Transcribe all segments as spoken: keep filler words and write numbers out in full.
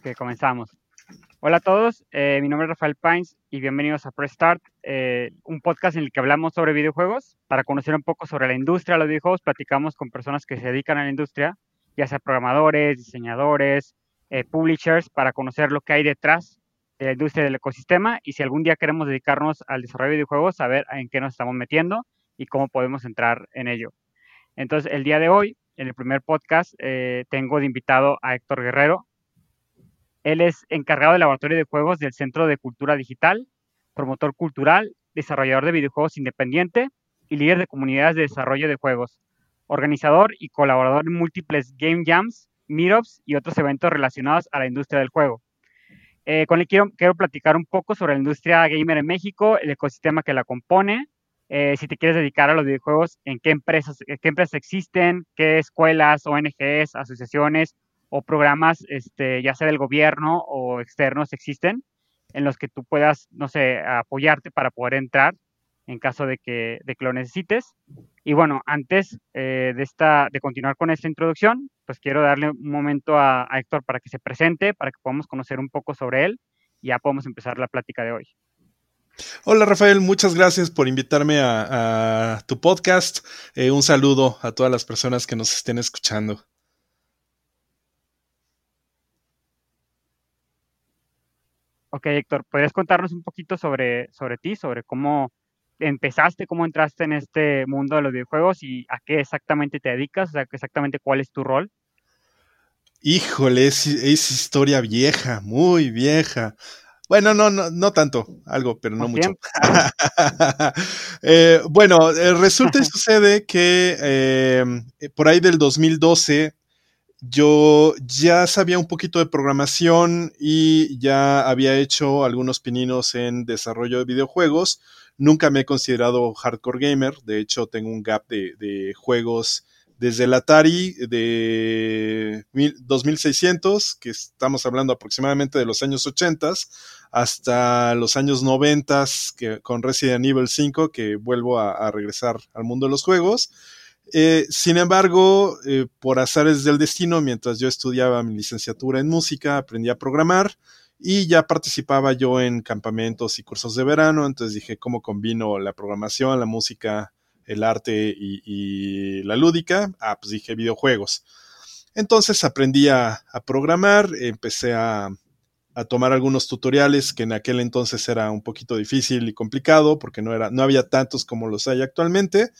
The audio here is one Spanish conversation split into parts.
que comenzamos. Hola a todos, eh, mi nombre es Rafael Pines y bienvenidos a Press Start, eh, un podcast en el que hablamos sobre videojuegos. Para conocer un poco sobre la industria de los videojuegos, platicamos con personas que se dedican a la industria, ya sea programadores, diseñadores, eh, publishers, para conocer lo que hay detrás de la industria del ecosistema y si algún día queremos dedicarnos al desarrollo de videojuegos, saber en qué nos estamos metiendo y cómo podemos entrar en ello. Entonces, el día de hoy, en el primer podcast, eh, tengo de invitado a Héctor Guerrero. Él es encargado del laboratorio de juegos del Centro de Cultura Digital, promotor cultural, desarrollador de videojuegos independiente y líder de comunidades de desarrollo de juegos, organizador y colaborador en múltiples game jams, meetups y otros eventos relacionados a la industria del juego. Eh, con él quiero, quiero platicar un poco sobre la industria gamer en México, el ecosistema que la compone, eh, si te quieres dedicar a los videojuegos, en qué empresas, qué empresas existen, qué escuelas, O N Ges, asociaciones o programas, este, ya sea del gobierno o externos, existen, en los que tú puedas, no sé, apoyarte para poder entrar en caso de que, de que lo necesites. Y bueno, antes eh, de, esta, de continuar con esta introducción, pues quiero darle un momento a, a Héctor para que se presente, para que podamos conocer un poco sobre él, y ya podemos empezar la plática de hoy. Hola Rafael, muchas gracias por invitarme a, a tu podcast. Eh, un saludo a todas las personas que nos estén escuchando. Ok, Héctor, ¿podrías contarnos un poquito sobre, sobre ti, sobre cómo empezaste, cómo entraste en este mundo de los videojuegos y a qué exactamente te dedicas, o sea, exactamente cuál es tu rol? Híjole, es, es historia vieja, muy vieja. Bueno, no, no, no tanto, algo, pero no mucho. eh, bueno, eh, resulta y sucede que eh, por ahí del dos mil doce... yo ya sabía un poquito de programación y ya había hecho algunos pininos en desarrollo de videojuegos. Nunca me he considerado hardcore gamer. De hecho, tengo un gap de, de juegos desde el Atari de dos mil seiscientos, que estamos hablando aproximadamente de los años ochenta, hasta los años noventa, que, con Resident Evil cinco, que vuelvo a, a regresar al mundo de los juegos. Eh, sin embargo, eh, por azares del destino, mientras yo estudiaba mi licenciatura en música, aprendí a programar y ya participaba yo en campamentos y cursos de verano. Entonces dije, ¿cómo combino la programación, la música, el arte y, y la lúdica? Ah, pues dije, videojuegos. Entonces aprendí a, a programar, empecé a, a tomar algunos tutoriales que en aquel entonces era un poquito difícil y complicado porque no, era, no había tantos como los hay actualmente.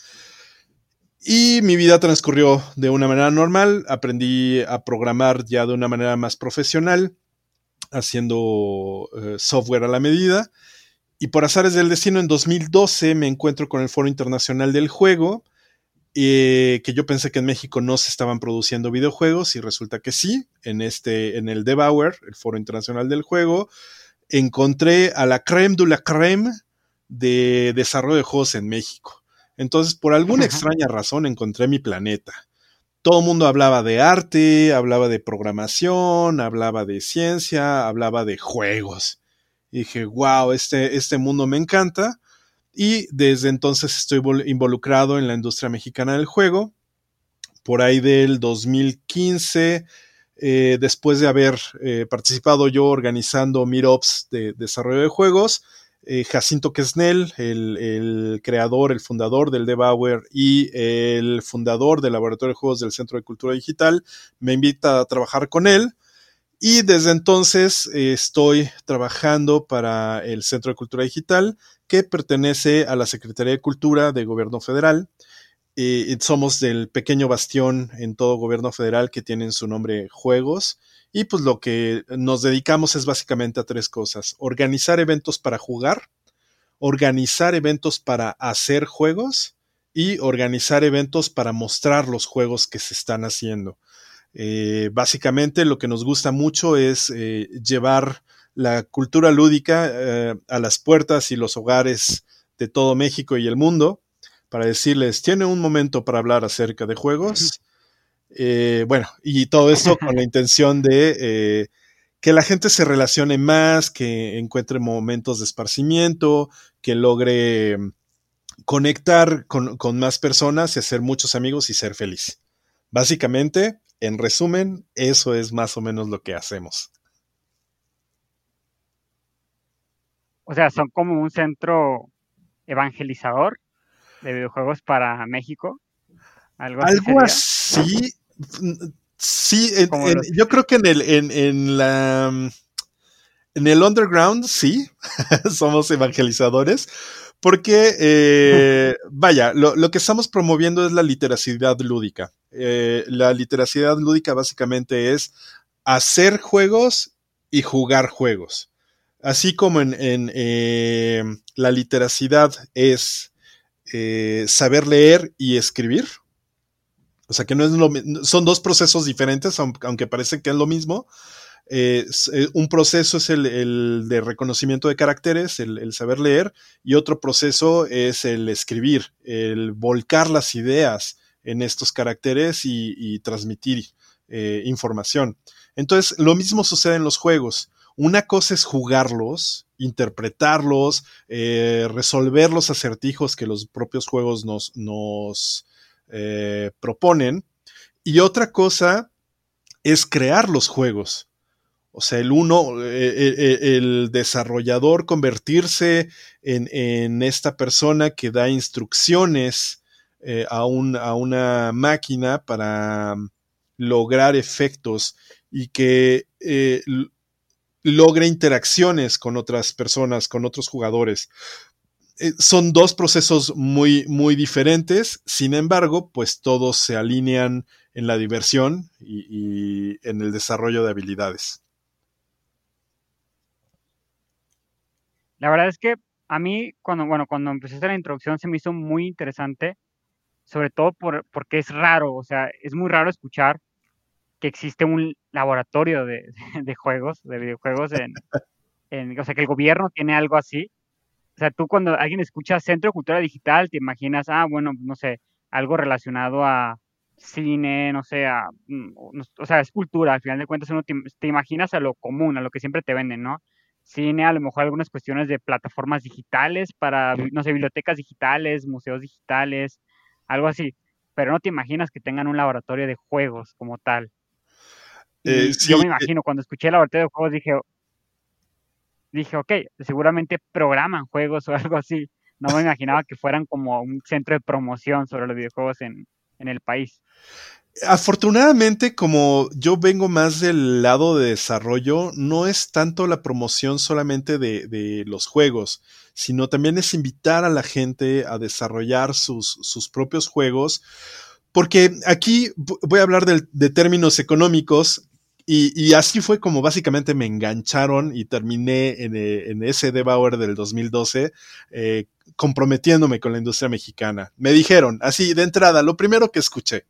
Y mi vida transcurrió de una manera normal, aprendí a programar ya de una manera más profesional, haciendo eh, software a la medida, y por azares del destino en dos mil doce me encuentro con el Foro Internacional del Juego, eh, que yo pensé que en México no se estaban produciendo videojuegos, y resulta que sí, en, este, en el Devour, el Foro Internacional del Juego, encontré a la crème de la crème de desarrollo de juegos en México. Entonces, por alguna extraña razón, encontré mi planeta. Todo el mundo hablaba de arte, hablaba de programación, hablaba de ciencia, hablaba de juegos. Y dije, wow, este, este mundo me encanta. Y desde entonces estoy involucrado en la industria mexicana del juego. Por ahí del dos mil quince, eh, después de haber eh, participado yo organizando meetups de desarrollo de juegos, Eh, Jacinto Quesnel, el, el creador, el fundador del Devour y el fundador del Laboratorio de Juegos del Centro de Cultura Digital, me invita a trabajar con él y desde entonces eh, estoy trabajando para el Centro de Cultura Digital que pertenece a la Secretaría de Cultura de Gobierno Federal. Eh, somos del pequeño bastión en todo Gobierno Federal que tiene en su nombre Juegos. Y pues lo que nos dedicamos es básicamente a tres cosas: organizar eventos para jugar, organizar eventos para hacer juegos y organizar eventos para mostrar los juegos que se están haciendo. Eh, básicamente lo que nos gusta mucho es eh, llevar la cultura lúdica eh, a las puertas y los hogares de todo México y el mundo para decirles, ¿tiene un momento para hablar acerca de juegos? Eh, bueno, y todo esto con la intención de eh, que la gente se relacione más, que encuentre momentos de esparcimiento, que logre conectar con, con más personas y hacer muchos amigos y ser feliz. Básicamente, en resumen, eso es más o menos lo que hacemos. o sea, son como un centro evangelizador de videojuegos para México. Algo, ¿Algo así. Sí, en, en, los... yo creo que en el en, en la en el underground sí somos evangelizadores, porque eh, vaya, lo, lo que estamos promoviendo es la literacidad lúdica. Eh, la literacidad lúdica básicamente es hacer juegos y jugar juegos. Así como en, en eh, la literacidad es eh, saber leer y escribir. O sea, que no es lo, son dos procesos diferentes, aunque parece que es lo mismo. Eh, un proceso es el, el de reconocimiento de caracteres, el, el saber leer, y otro proceso es el escribir, el volcar las ideas en estos caracteres y, y transmitir eh, información. Entonces, lo mismo sucede en los juegos. Una cosa es jugarlos, interpretarlos, eh, resolver los acertijos que los propios juegos nos... nos Eh, proponen, y otra cosa es crear los juegos. O sea, el uno, eh, eh, el desarrollador convertirse en, en esta persona que da instrucciones eh, a, un, a una máquina para lograr efectos y que eh, logre interacciones con otras personas, con otros jugadores. Son dos procesos muy, muy diferentes, sin embargo, pues todos se alinean en la diversión y, y en el desarrollo de habilidades. La verdad es que a mí, cuando, bueno, cuando empecé la introducción se me hizo muy interesante, sobre todo por, porque es raro, o sea, es muy raro escuchar que existe un laboratorio de, de juegos, de videojuegos, en, en, o sea, que el gobierno tiene algo así. O sea, tú cuando alguien escucha Centro de Cultura Digital, te imaginas, ah, bueno, no sé, algo relacionado a cine, no sé, a, o sea, es cultura, al final de cuentas uno te, te imaginas a lo común, a lo que siempre te venden, ¿no? Cine, a lo mejor algunas cuestiones de plataformas digitales para, no sé, bibliotecas digitales, museos digitales, algo así, pero no te imaginas que tengan un laboratorio de juegos como tal. Eh, sí, yo me imagino, eh, cuando escuché el laboratorio de juegos dije... Dije, ok, seguramente programan juegos o algo así. No me imaginaba que fueran como un centro de promoción sobre los videojuegos en, en el país. Afortunadamente, como yo vengo más del lado de desarrollo, no es tanto la promoción solamente de, de los juegos, sino también es invitar a la gente a desarrollar sus, sus propios juegos. Porque aquí voy a hablar de, de términos económicos. Y, y así fue como básicamente me engancharon y terminé en, en ese Devour del dos mil doce eh, comprometiéndome con la industria mexicana. Me dijeron, así de entrada, lo primero que escuché: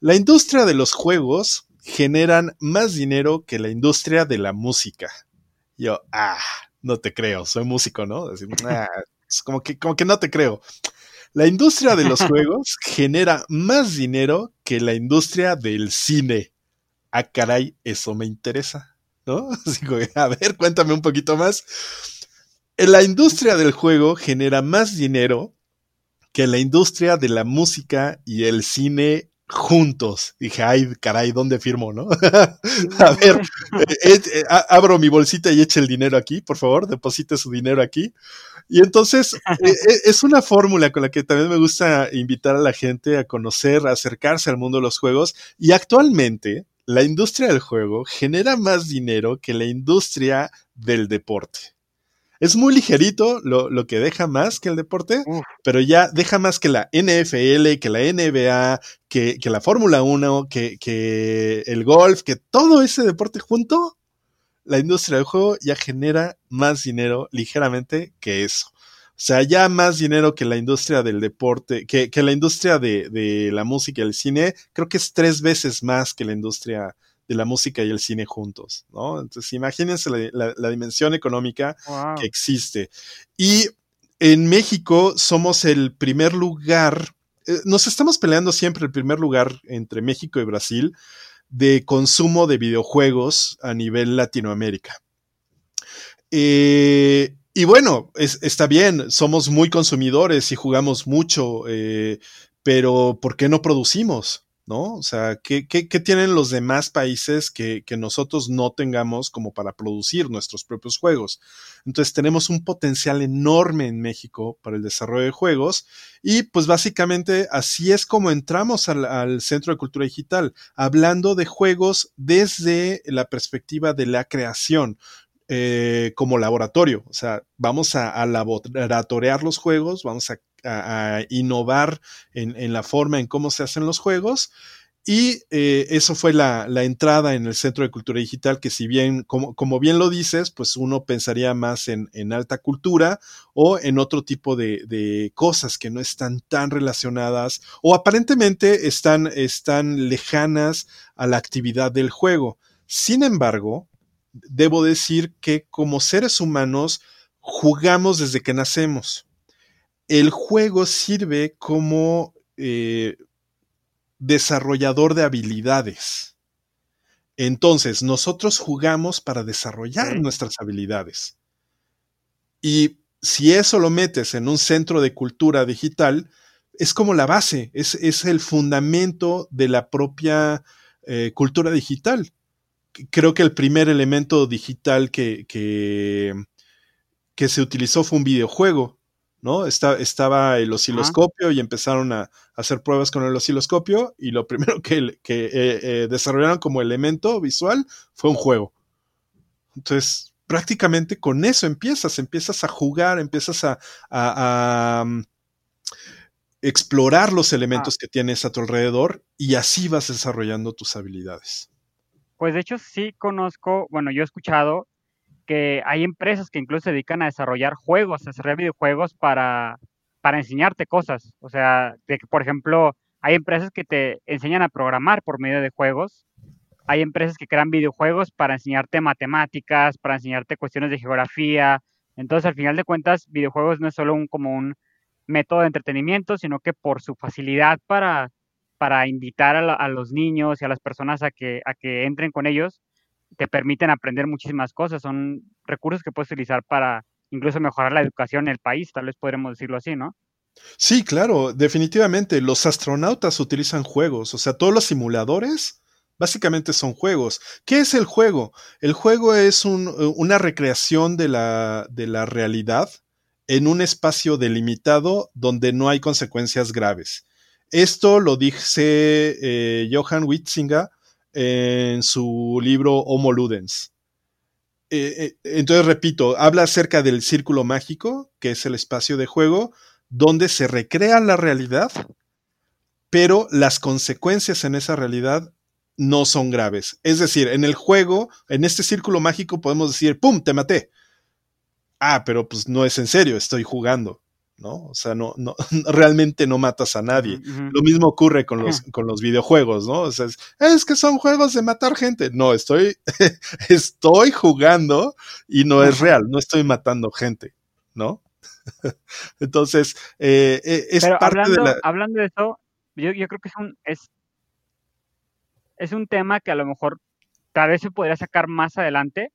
la industria de los juegos generan más dinero que la industria de la música. Yo, ah, no te creo, soy músico, ¿no? Así, ah, es como que, como que no te creo. La industria de los juegos genera más dinero que la industria del cine. Ah, caray, eso me interesa, ¿no? Así que, a ver, cuéntame un poquito más. La industria del juego genera más dinero que la industria de la música y el cine juntos. Dije, ay, caray, ¿dónde firmo, no? A ver, eh, eh, abro mi bolsita y eche el dinero aquí, por favor, deposite su dinero aquí. Y entonces, eh, es una fórmula con la que también me gusta invitar a la gente a conocer, a acercarse al mundo de los juegos. Y actualmente... la industria del juego genera más dinero que la industria del deporte. Es muy ligerito lo, lo que deja más que el deporte, uh. pero ya deja más que la N F L, que la N B A, que, que la Fórmula uno, que, que el golf, que todo ese deporte junto. La industria del juego ya genera más dinero ligeramente que eso. O sea, ya más dinero que la industria del deporte, que, que la industria de, de la música y el cine, creo que es tres veces más que la industria de la música y el cine juntos, ¿no? Entonces, imagínense la, la, la dimensión económica wow. que existe. Y en México somos el primer lugar, eh, nos estamos peleando siempre el primer lugar entre México y Brasil de consumo de videojuegos a nivel Latinoamérica. Eh... Y bueno, es, está bien, somos muy consumidores y jugamos mucho, eh, pero ¿por qué no producimos? ¿no? O sea, ¿qué, qué, qué tienen los demás países que, que nosotros no tengamos como para producir nuestros propios juegos? Entonces tenemos un potencial enorme en México para el desarrollo de juegos y pues básicamente así es como entramos al, al Centro de Cultura Digital, hablando de juegos desde la perspectiva de la creación. Eh, como laboratorio, o sea, vamos a, a laboratoriar los juegos, vamos a, a, a innovar en, en la forma en cómo se hacen los juegos y eh, eso fue la, la entrada en el Centro de Cultura Digital, que si bien, como, como bien lo dices, pues uno pensaría más en, en alta cultura o en otro tipo de, de cosas que no están tan relacionadas o aparentemente están, están lejanas a la actividad del juego. Sin embargo, debo decir que como seres humanos jugamos desde que nacemos. El juego sirve como eh, desarrollador de habilidades. Entonces, nosotros jugamos para desarrollar nuestras habilidades. Y si eso lo metes en un centro de cultura digital, es como la base, es, es el fundamento de la propia eh, cultura digital. Creo que el primer elemento digital que, que, que se utilizó fue un videojuego, ¿no? Está, estaba el osciloscopio uh-huh. y empezaron a, a hacer pruebas con el osciloscopio y lo primero que, que eh, eh, desarrollaron como elemento visual fue un juego. Entonces, prácticamente con eso empiezas, empiezas a jugar, empiezas a... a, a explorar los elementos uh-huh. que tienes a tu alrededor y así vas desarrollando tus habilidades. Pues de hecho sí conozco, bueno, yo he escuchado que hay empresas que incluso se dedican a desarrollar juegos, a desarrollar videojuegos para, para enseñarte cosas. O sea, de que, por ejemplo, hay empresas que te enseñan a programar por medio de juegos. Hay empresas que crean videojuegos para enseñarte matemáticas, para enseñarte cuestiones de geografía. Entonces, al final de cuentas, videojuegos no es solo un, como un método de entretenimiento, sino que por su facilidad para... para invitar a, la, a los niños y a las personas a que, a que entren con ellos, te permiten aprender muchísimas cosas. Son recursos que puedes utilizar para incluso mejorar la educación en el país, tal vez podremos decirlo así, ¿no? Sí, claro, definitivamente. Los astronautas utilizan juegos, o sea, todos los simuladores básicamente son juegos. ¿Qué es el juego? El juego es un, una recreación de la, de la realidad en un espacio delimitado donde no hay consecuencias graves. Esto lo dice eh, Johann Huitzinger en su libro Homo Ludens. Eh, eh, entonces, repito, habla acerca del círculo mágico, que es el espacio de juego, donde se recrea la realidad, pero las consecuencias en esa realidad no son graves. Es decir, en el juego, en este círculo mágico podemos decir, ¡pum!, te maté. Ah, pero pues no es en serio, estoy jugando. ¿No? O sea, no, no, realmente no matas a nadie. Uh-huh. Lo mismo ocurre con los, con los videojuegos, ¿no? O sea, es, es que son juegos de matar gente. No, estoy, estoy jugando y no es real, no estoy matando gente, ¿no? Entonces, eh, eh, es Pero parte hablando, de la... Hablando de eso, yo, yo creo que es un, es, es un tema que a lo mejor tal vez se podría sacar más adelante,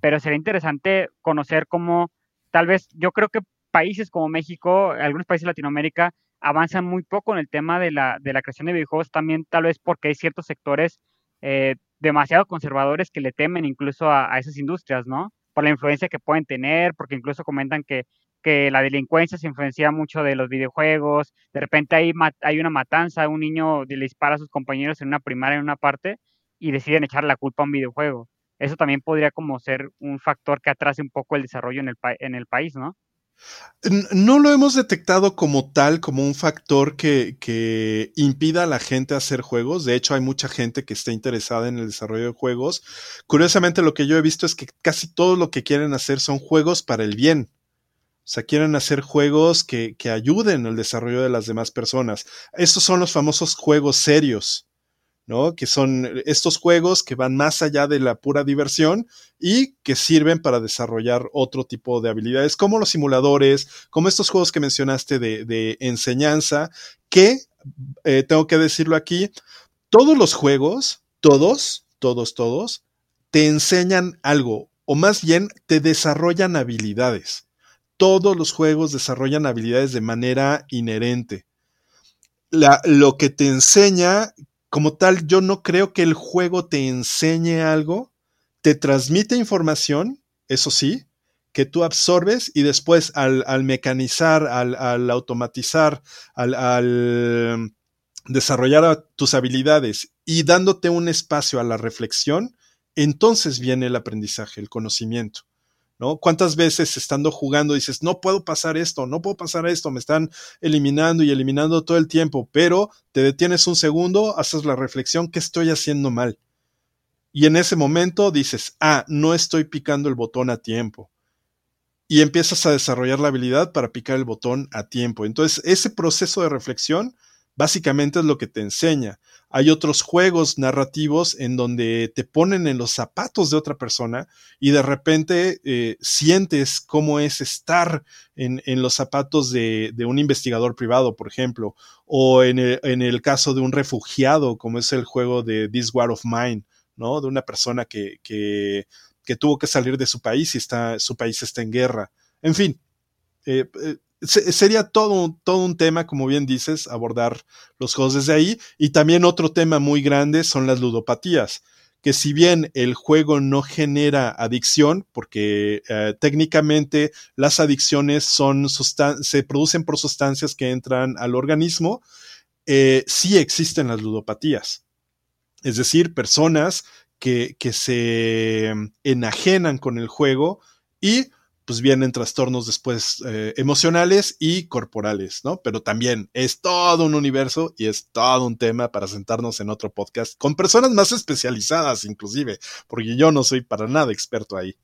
pero sería interesante conocer cómo, tal vez, yo creo que países como México, algunos países de Latinoamérica avanzan muy poco en el tema de la, de la creación de videojuegos, también tal vez porque hay ciertos sectores eh, demasiado conservadores que le temen incluso a, a esas industrias, ¿no? Por la influencia que pueden tener, porque incluso comentan que, que la delincuencia se influencia mucho de los videojuegos, de repente hay, hay una matanza, un niño le dispara a sus compañeros en una primaria, en una parte, y deciden echar la culpa a un videojuego. Eso también podría como ser un factor que atrase un poco el desarrollo en el, pa- en el país, ¿no? No lo hemos detectado como tal, como un factor que, que impida a la gente hacer juegos. De hecho, hay mucha gente que está interesada en el desarrollo de juegos. Curiosamente, lo que yo he visto es que casi todo lo que quieren hacer son juegos para el bien. O sea, quieren hacer juegos que, que ayuden al desarrollo de las demás personas. Estos son los famosos juegos serios, ¿no? Que son estos juegos que van más allá de la pura diversión y que sirven para desarrollar otro tipo de habilidades, como los simuladores, como estos juegos que mencionaste de, de enseñanza, que, eh, tengo que decirlo aquí, todos los juegos, todos, todos, todos, te enseñan algo, o más bien te desarrollan habilidades. Todos los juegos desarrollan habilidades de manera inherente. La, lo que te enseña... como tal, yo no creo que el juego te enseñe algo. Te transmite información, eso sí, que tú absorbes y después al, al mecanizar, al, al automatizar, al, al desarrollar tus habilidades y dándote un espacio a la reflexión, entonces viene el aprendizaje, el conocimiento, ¿no? ¿Cuántas veces estando jugando dices, no puedo pasar esto, no puedo pasar esto, me están eliminando y eliminando todo el tiempo, pero te detienes un segundo, haces la reflexión, ¿qué estoy haciendo mal? Y en ese momento dices, ah, no estoy picando el botón a tiempo. Y empiezas a desarrollar la habilidad para picar el botón a tiempo. Entonces, ese proceso de reflexión básicamente es lo que te enseña. Hay otros juegos narrativos en donde te ponen en los zapatos de otra persona y de repente eh, sientes cómo es estar en, en los zapatos de, de un investigador privado, por ejemplo, o en el, en el caso de un refugiado, como es el juego de This War of Mine, ¿no? De una persona que, que, que tuvo que salir de su país y está, su país está en guerra. En fin, eh, eh, se, sería todo, todo un tema, como bien dices, abordar los juegos desde ahí. Y también otro tema muy grande son las ludopatías, que si bien el juego no genera adicción, porque eh, técnicamente las adicciones son sustan- se producen por sustancias que entran al organismo, eh, sí existen las ludopatías. Es decir, personas que, que se enajenan con el juego y pues vienen trastornos después eh, emocionales y corporales, ¿no? Pero también es todo un universo y es todo un tema para sentarnos en otro podcast con personas más especializadas inclusive, porque yo no soy para nada experto ahí.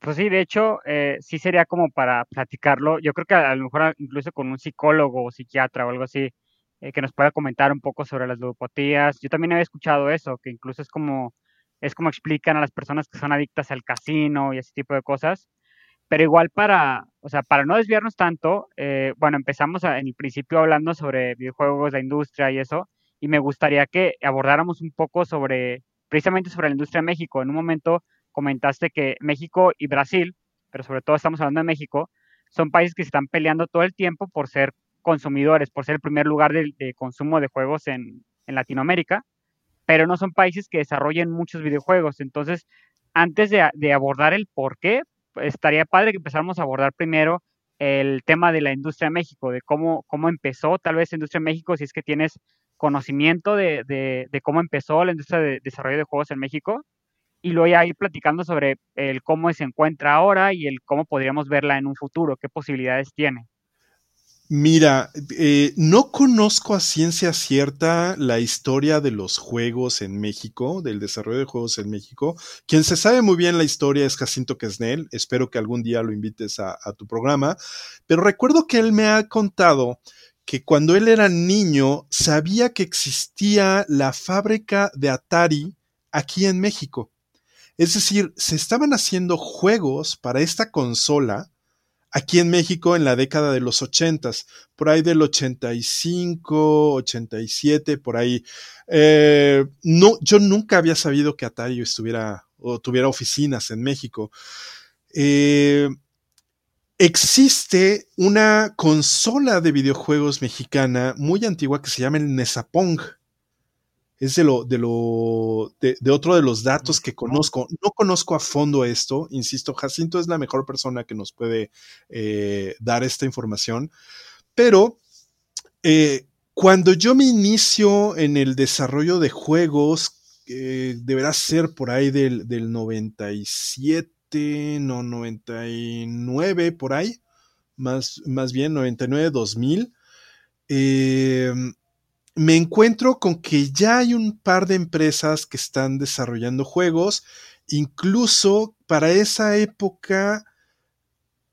Pues sí, de hecho, eh, sí sería como para platicarlo. Yo creo que a, a lo mejor incluso con un psicólogo o psiquiatra o algo así, eh, que nos pueda comentar un poco sobre las ludopatías. Yo también había escuchado eso, que incluso es como, es como explican a las personas que son adictas al casino y ese tipo de cosas. Pero igual para, o sea, para no desviarnos tanto, eh, bueno, empezamos a, en el principio hablando sobre videojuegos, la industria y eso, y me gustaría que abordáramos un poco sobre, precisamente sobre la industria de México. En un momento comentaste que México y Brasil, pero sobre todo estamos hablando de México, son países que se están peleando todo el tiempo por ser consumidores, por ser el primer lugar de, de consumo de juegos en, en Latinoamérica, pero no son países que desarrollen muchos videojuegos. Entonces, antes de, de abordar el por qué, estaría padre que empezáramos a abordar primero el tema de la industria de México, de cómo, cómo empezó tal vez la industria de México, si es que tienes conocimiento de, de, de cómo empezó la industria de desarrollo de juegos en México, y luego ya ir platicando sobre el cómo se encuentra ahora y el cómo podríamos verla en un futuro, qué posibilidades tiene. Mira, eh, no conozco a ciencia cierta la historia de los juegos en México, del desarrollo de juegos en México. Quien se sabe muy bien la historia es Jacinto Quesnel. Espero que algún día lo invites a, a tu programa. Pero recuerdo que él me ha contado que cuando él era niño sabía que existía la fábrica de Atari aquí en México. Es decir, se estaban haciendo juegos para esta consola aquí en México en la década de los ochentas, por ahí del ochenta y cinco, ochenta y siete, por ahí. Eh, no, yo nunca había sabido que Atari estuviera o tuviera oficinas en México. Eh, existe una consola de videojuegos mexicana muy antigua que se llama el Nesapong. Es de lo, de lo, de, de otro de los datos que conozco. No conozco a fondo esto, insisto, Jacinto es la mejor persona que nos puede eh, dar esta información, pero eh, cuando yo me inicio en el desarrollo de juegos, eh, deberá ser por ahí del, del noventa y siete, no, noventa y nueve, por ahí, más, más bien noventa y nueve, dos mil, eh... me encuentro con que ya hay un par de empresas que están desarrollando juegos. Incluso para esa época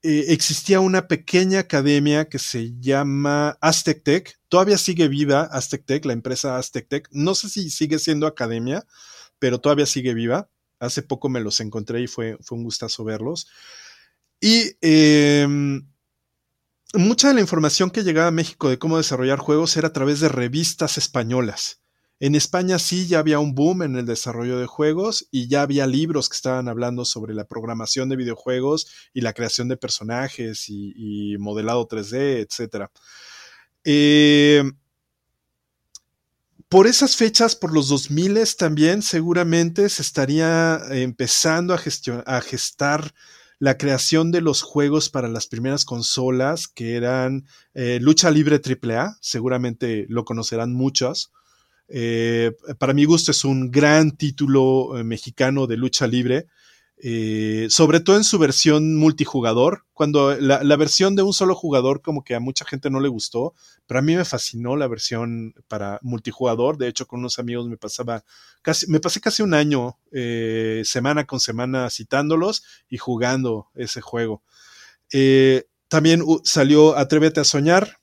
eh, existía una pequeña academia que se llama Aztec Tech. Todavía sigue viva Aztec Tech, la empresa Aztec Tech. No sé si sigue siendo academia, pero todavía sigue viva. Hace poco me los encontré y fue, fue un gustazo verlos. Y eh, mucha de la información que llegaba a México de cómo desarrollar juegos era a través de revistas españolas. En España sí ya había un boom en el desarrollo de juegos y ya había libros que estaban hablando sobre la programación de videojuegos y la creación de personajes y, y modelado tres D, etcétera. Eh, por esas fechas, por los dos mil también, seguramente se estaría empezando a, gestion- a gestar la creación de los juegos para las primeras consolas, que eran eh, Lucha Libre triple A, seguramente lo conocerán muchas. Eh, para mi gusto es un gran título eh, mexicano de lucha libre, eh, sobre todo en su versión multijugador, cuando la, la versión de un solo jugador como que a mucha gente no le gustó, pero a mí me fascinó la versión para multijugador. De hecho, con unos amigos me pasaba casi, me pasé casi un año eh, semana con semana citándolos y jugando ese juego. Eh, también uh, salió Atrévete a Soñar,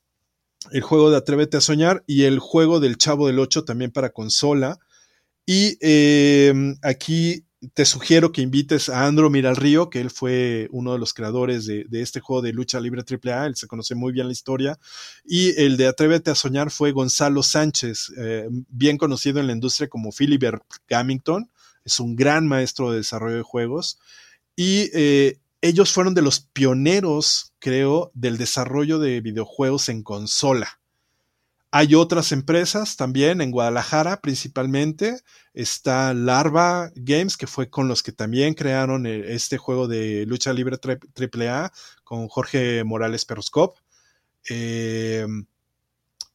el juego de Atrévete a Soñar, y el juego del Chavo del Ocho también para consola. Y eh, aquí te sugiero que invites a Andro Miralrío, que él fue uno de los creadores de, de este juego de lucha libre triple A, él se conoce muy bien la historia. Y el de Atrévete a Soñar fue Gonzalo Sánchez, eh, bien conocido en la industria como Philibert Gammington, es un gran maestro de desarrollo de juegos. Y eh, ellos fueron de los pioneros, creo, del desarrollo de videojuegos en consola. Hay otras empresas también en Guadalajara, principalmente está Larva Games, que fue con los que también crearon este juego de lucha libre triple A con Jorge Morales Peroscop. Eh,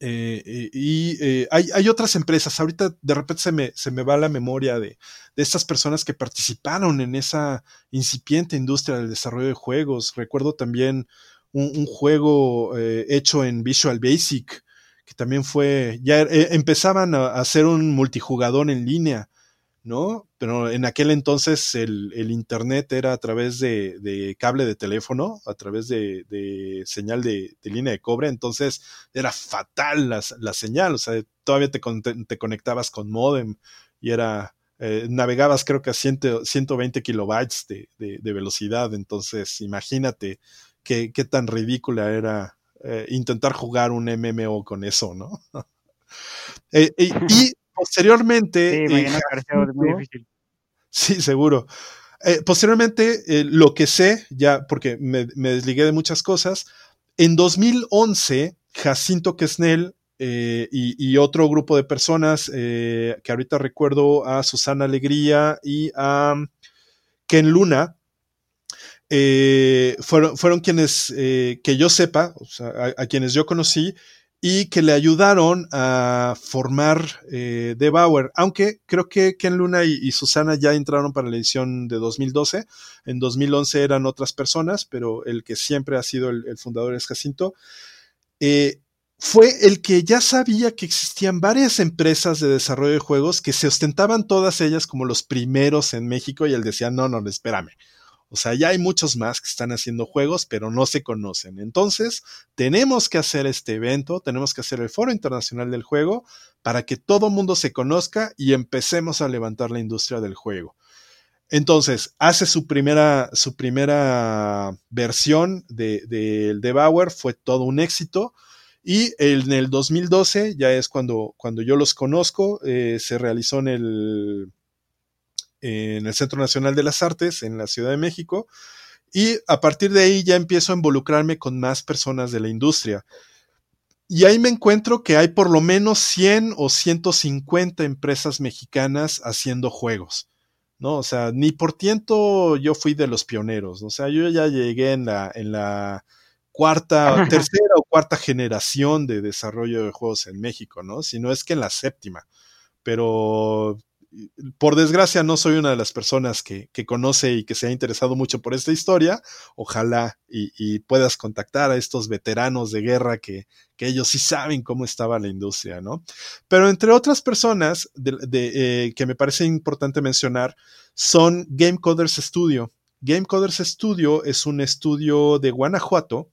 eh, y eh, hay, hay otras empresas. Ahorita de repente se me, se me va la memoria de, de estas personas que participaron en esa incipiente industria del desarrollo de juegos. Recuerdo también un, un juego eh, hecho en Visual Basic, que también fue, ya eh, empezaban a hacer un multijugador en línea, ¿no? Pero en aquel entonces el, el internet era a través de, de cable de teléfono, a través de, de señal de, de línea de cobre, entonces era fatal la, la señal, o sea, todavía te, con, te, te conectabas con módem y era, eh, navegabas creo que a ciento veinte kilobytes de, de, de velocidad, entonces imagínate qué, qué tan ridícula era Eh, intentar jugar un M M O con eso, ¿no? eh, eh, y posteriormente... Sí, eh, Jacinto, muy difícil. Sí, seguro. Eh, posteriormente, eh, lo que sé, ya porque me, me desligué de muchas cosas, en dos mil once, Jacinto Quesnel eh, y, y otro grupo de personas, eh, que ahorita recuerdo a Susana Alegría y a Ken Luna, Eh, fueron, fueron quienes, eh, que yo sepa, o sea, a, a quienes yo conocí y que le ayudaron a formar eh, Devour, aunque creo que Ken Luna y, y Susana ya entraron para la edición de dos mil doce, en dos mil once eran otras personas, pero el que siempre ha sido el, el fundador es Jacinto. Eh, fue el que ya sabía que existían varias empresas de desarrollo de juegos que se ostentaban todas ellas como los primeros en México, y él decía, no, no, espérame. O sea, ya hay muchos más que están haciendo juegos, pero no se conocen. Entonces, tenemos que hacer este evento, tenemos que hacer el Foro Internacional del Juego para que todo mundo se conozca y empecemos a levantar la industria del juego. Entonces, hace su primera, su primera versión de, de Devour, fue todo un éxito. Y en el dos mil doce, ya es cuando, cuando yo los conozco, eh, se realizó en el... en el Centro Nacional de las Artes, en la Ciudad de México, y a partir de ahí ya empiezo a involucrarme con más personas de la industria. Y ahí me encuentro que hay por lo menos cien o ciento cincuenta empresas mexicanas haciendo juegos, ¿no? O sea, ni por tiento yo fui de los pioneros, o sea, yo ya llegué en la, en la cuarta, tercera o cuarta generación de desarrollo de juegos en México, ¿no? Si no es que en la séptima, pero... Por desgracia no soy una de las personas que, que conoce y que se ha interesado mucho por esta historia. Ojalá y, y puedas contactar a estos veteranos de guerra que, que ellos sí saben cómo estaba la industria, ¿no? Pero entre otras personas de, de, eh, que me parece importante mencionar son Game Coders Studio. Game Coders Studio es un estudio de Guanajuato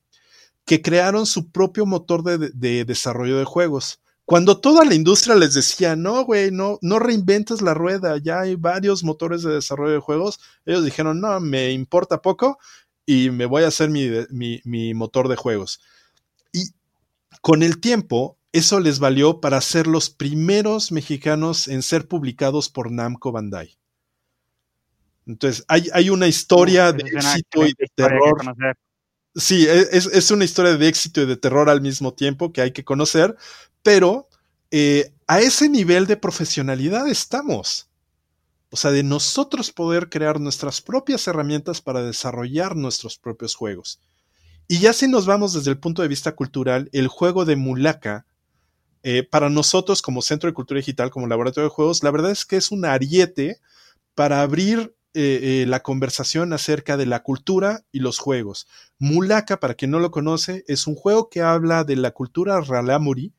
que crearon su propio motor de, de desarrollo de juegos. Cuando toda la industria les decía, no, güey, no, no reinventes la rueda, ya hay varios motores de desarrollo de juegos, ellos dijeron, no, me importa poco y me voy a hacer mi, mi, mi motor de juegos. Y con el tiempo, eso les valió para ser los primeros mexicanos en ser publicados por Namco Bandai. Entonces, hay, hay una historia de éxito y de terror. sí, es, es una historia de éxito y de terror al mismo tiempo que hay que conocer, pero eh, a ese nivel de profesionalidad estamos. O sea, de nosotros poder crear nuestras propias herramientas para desarrollar nuestros propios juegos. Y ya si nos vamos desde el punto de vista cultural, el juego de Mulaka, eh, para nosotros como Centro de Cultura Digital, como Laboratorio de Juegos, la verdad es que es un ariete para abrir eh, eh, la conversación acerca de la cultura y los juegos. Mulaka, para quien no lo conoce, es un juego que habla de la cultura Rarámuri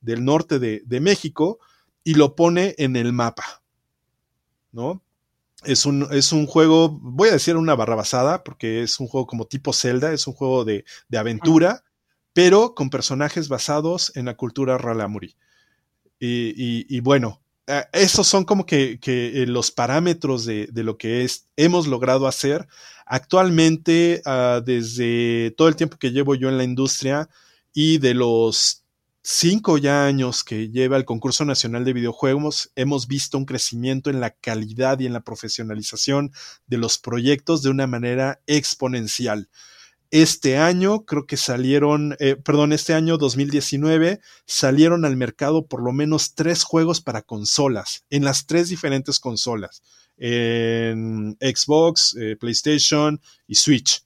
del norte de, de México y lo pone en el mapa, ¿no? Es un, es un juego, voy a decir una barrabasada, porque es un juego como tipo Zelda, es un juego de, de aventura, pero con personajes basados en la cultura Rarámuri. Y, y, y bueno, esos son como que, que los parámetros de, de lo que es, hemos logrado hacer. Actualmente, uh, desde todo el tiempo que llevo yo en la industria y de los cinco ya años que lleva el Concurso Nacional de Videojuegos, hemos visto un crecimiento en la calidad y en la profesionalización de los proyectos de una manera exponencial. Este año creo que salieron, eh, perdón, este año dos mil diecinueve salieron al mercado por lo menos tres juegos para consolas, en las tres diferentes consolas, en Xbox, eh, PlayStation y Switch.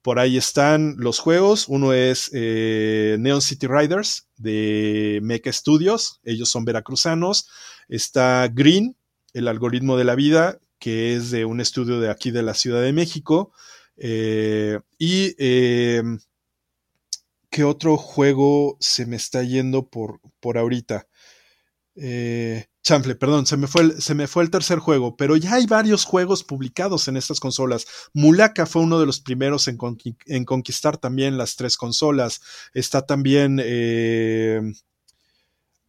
Por ahí están los juegos. Uno es eh, Neon City Riders de Mecha Studios. Ellos son veracruzanos. Está Green, el algoritmo de la vida, que es de un estudio de aquí de la Ciudad de México. Eh, y eh, ¿qué otro juego se me está yendo por, por ahorita? Eh, Chanfle, perdón, se me, fue el, se me fue el tercer juego, pero ya hay varios juegos publicados en estas consolas. Mulaka fue uno de los primeros en, conqui- en conquistar también las tres consolas. Está también eh,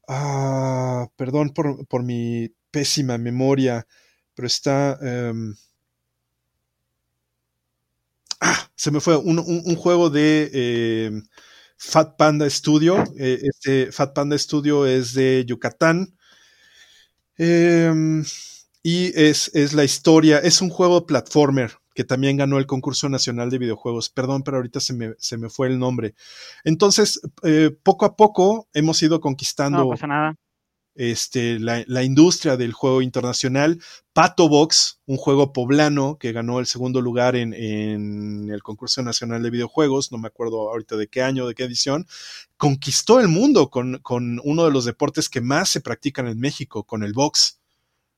ah, perdón por, por mi pésima memoria, pero está eh, ah, se me fue un, un, un juego de eh, Fat Panda Studio. Eh, este Fat Panda Studio es de Yucatán. Eh, y es, es la historia, es un juego platformer que también ganó el Concurso Nacional de Videojuegos. Perdón, pero ahorita se me, se me fue el nombre. Entonces, eh, poco a poco hemos ido conquistando no pasa nada. Este, la, la industria del juego internacional. Pato Box, un juego poblano que ganó el segundo lugar en, en el Concurso Nacional de Videojuegos, no me acuerdo ahorita de qué año, de qué edición, conquistó el mundo con, con uno de los deportes que más se practican en México, con el box,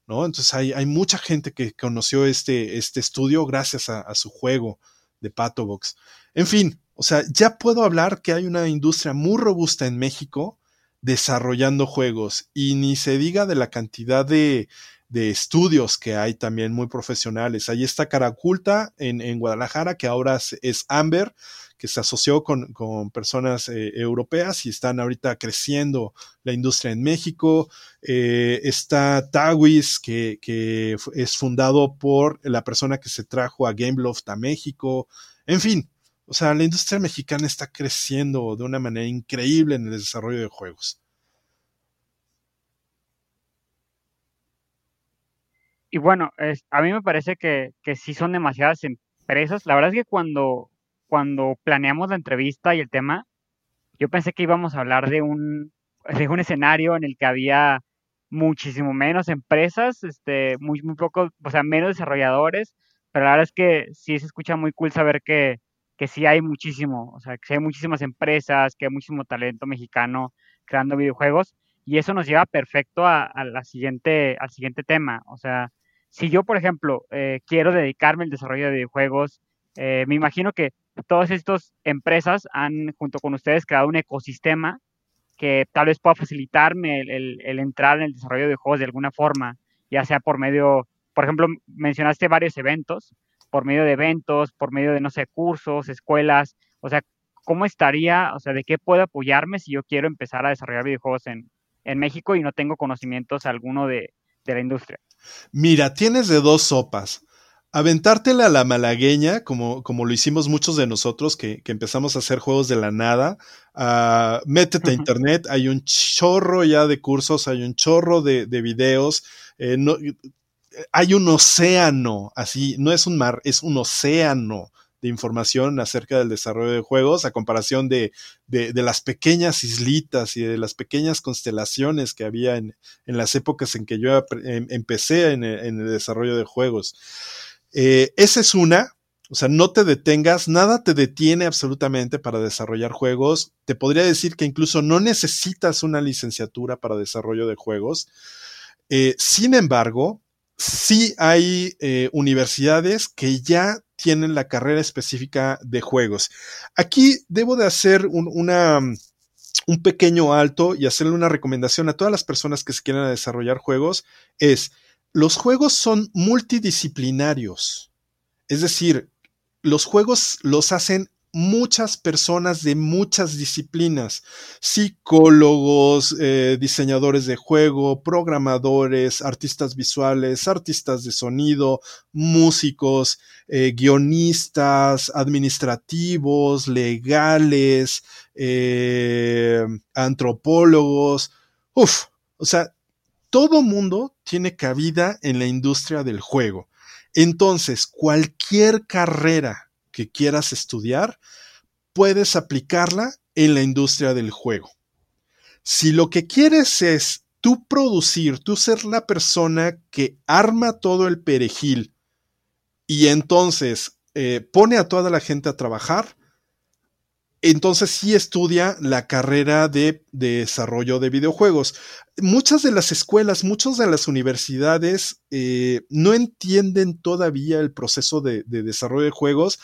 ¿no? Entonces hay, hay mucha gente que conoció este, este estudio gracias a, a su juego de Pato Box. En fin, o sea, ya puedo hablar que hay una industria muy robusta en México desarrollando juegos, y ni se diga de la cantidad de de estudios que hay también muy profesionales. Ahí está Cara Oculta en, en Guadalajara, que ahora es Amber, que se asoció con, con personas eh, europeas y están ahorita creciendo la industria en México. Eh, está Tawis, que, que es fundado por la persona que se trajo a Gameloft a México. En fin, o sea, la industria mexicana está creciendo de una manera increíble en el desarrollo de juegos. Y bueno, es, a mí me parece que, que sí son demasiadas empresas. La verdad es que cuando, cuando planeamos la entrevista y el tema, yo pensé que íbamos a hablar de un, de un escenario en el que había muchísimo menos empresas, este, muy, muy poco, o sea, menos desarrolladores, pero la verdad es que sí se escucha muy cool saber que, que sí hay muchísimo, o sea, que sí hay muchísimas empresas, que hay muchísimo talento mexicano creando videojuegos, y eso nos lleva perfecto a, a la siguiente, al siguiente tema, o sea, si yo, por ejemplo, eh, quiero dedicarme al desarrollo de videojuegos, eh, me imagino que todas estas empresas han, junto con ustedes, creado un ecosistema que tal vez pueda facilitarme el, el, el entrar en el desarrollo de videojuegos de alguna forma, ya sea por medio, por ejemplo, mencionaste varios eventos, por medio de eventos, por medio de, no sé, cursos, escuelas, o sea, ¿cómo estaría, o sea, de qué puedo apoyarme si yo quiero empezar a desarrollar videojuegos en, en México y no tengo conocimientos alguno de, de la industria? Mira, tienes de dos sopas. Aventártela a la malagueña, como, como lo hicimos muchos de nosotros, que, que empezamos a hacer juegos de la nada. Uh, métete uh-huh. a internet, hay un chorro ya de cursos, hay un chorro de, de videos. Eh, no, hay un océano, así, no es un mar, es un océano de de información acerca del desarrollo de juegos a comparación de, de, de las pequeñas islitas y de las pequeñas constelaciones que había en, en las épocas en que yo empecé en, en el desarrollo de juegos. Eh, esa es una. O sea, no te detengas, nada te detiene absolutamente para desarrollar juegos. Te podría decir que incluso no necesitas una licenciatura para desarrollo de juegos. Eh, sin embargo, sí hay eh, universidades que ya tienen la carrera específica de juegos. Aquí debo de hacer un, una, un pequeño alto y hacerle una recomendación a todas las personas que se quieran desarrollar juegos. Es, los juegos son multidisciplinarios. Es decir, los juegos los hacen muchas personas de muchas disciplinas, psicólogos, eh, diseñadores de juego, programadores, artistas visuales, artistas de sonido, músicos, eh, guionistas, administrativos, legales, eh, antropólogos. Uf, o sea, todo mundo tiene cabida en la industria del juego. Entonces, cualquier carrera que quieras estudiar, puedes aplicarla en la industria del juego. Si lo que quieres es tú producir, tú ser la persona que arma todo el perejil y entonces eh, pone a toda la gente a trabajar, entonces sí estudia la carrera de, de desarrollo de videojuegos. Muchas de las escuelas, muchas de las universidades eh, no entienden todavía el proceso de, de desarrollo de juegos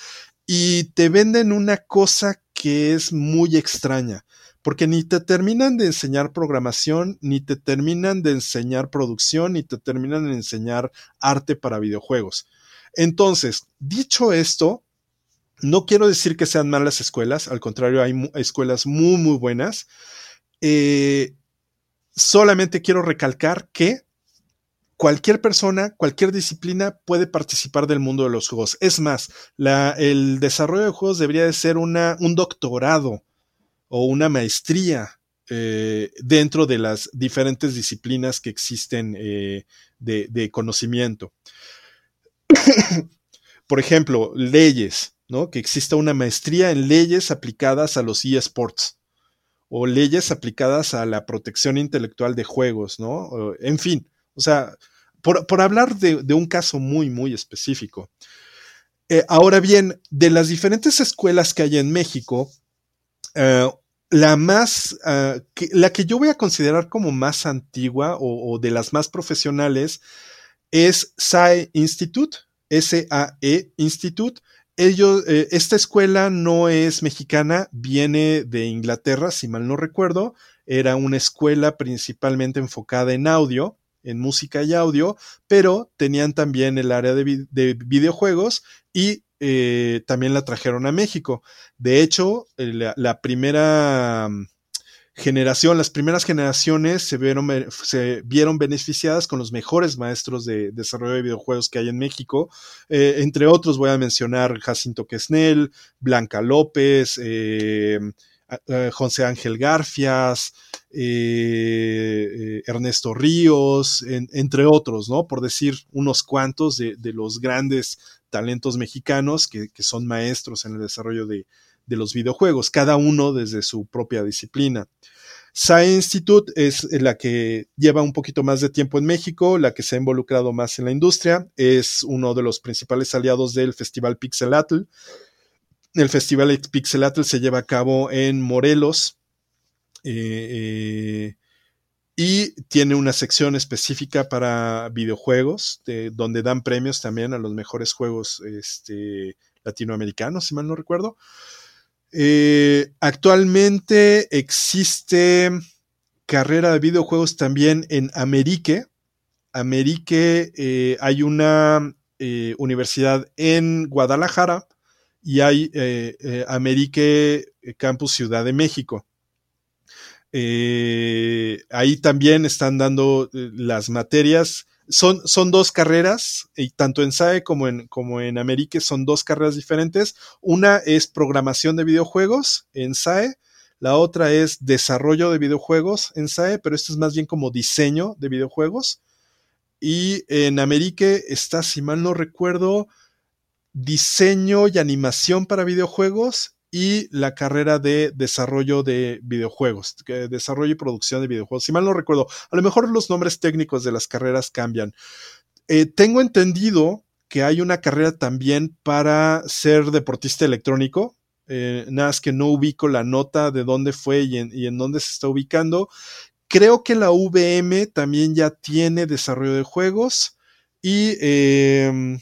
y te venden una cosa que es muy extraña, porque ni te terminan de enseñar programación, ni te terminan de enseñar producción, ni te terminan de enseñar arte para videojuegos. Entonces, dicho esto, no quiero decir que sean malas escuelas, al contrario, hay mu- escuelas muy, muy buenas. Eh, solamente quiero recalcar que cualquier persona, cualquier disciplina puede participar del mundo de los juegos. Es más, la, el desarrollo de juegos debería de ser una, un doctorado o una maestría eh, dentro de las diferentes disciplinas que existen eh, de, de conocimiento. Por ejemplo, leyes. ¿No? Que exista una maestría en leyes aplicadas a los eSports o leyes aplicadas a la protección intelectual de juegos, ¿no? En fin, o sea, por, por hablar de, de un caso muy, muy específico. Eh, ahora bien, de las diferentes escuelas que hay en México, eh, la más, eh, que, la que yo voy a considerar como más antigua o, o de las más profesionales es S A E Institute, S A E Institute. Ellos, eh, esta escuela no es mexicana, viene de Inglaterra, si mal no recuerdo. Era una escuela principalmente enfocada en audio, en música y audio, pero tenían también el área de, vi- de videojuegos y eh, también la trajeron a México. De hecho, la, la primera generación, las primeras generaciones se vieron, se vieron beneficiadas con los mejores maestros de, de desarrollo de videojuegos que hay en México. Eh, entre otros voy a mencionar Jacinto Quesnel, Blanca López, eh, eh, José Ángel Garfias, eh, eh, Ernesto Ríos, en, entre otros, ¿no? Por decir unos cuantos de, de los grandes talentos mexicanos que, que son maestros en el desarrollo de de los videojuegos, cada uno desde su propia disciplina. S A E Institute es la que lleva un poquito más de tiempo en México, la que se ha involucrado más en la industria, es uno de los principales aliados del Festival Pixelatl. El Festival Pixelatl se lleva a cabo en Morelos eh, eh, y tiene una sección específica para videojuegos, eh, donde dan premios también a los mejores juegos este, latinoamericanos, si mal no recuerdo. Eh, actualmente existe carrera de videojuegos también en Amerique. Amerique eh, hay una eh, universidad en Guadalajara y hay eh, eh, Amerique Campus Ciudad de México. Eh, ahí también están dando eh, las materias. Son, son dos carreras, y tanto en S A E como en, como en Amerique son dos carreras diferentes. Una es programación de videojuegos en S A E, la otra es desarrollo de videojuegos en S A E, pero esto es más bien como diseño de videojuegos. Y en Amerique está, si mal no recuerdo, diseño y animación para videojuegos y la carrera de desarrollo de videojuegos, desarrollo y producción de videojuegos. Si mal no recuerdo, a lo mejor los nombres técnicos de las carreras cambian. Eh, tengo entendido que hay una carrera también para ser deportista electrónico. Eh, nada más que no ubico la nota de dónde fue y en, y en dónde se está ubicando. Creo que la U V M también ya tiene desarrollo de juegos y eh,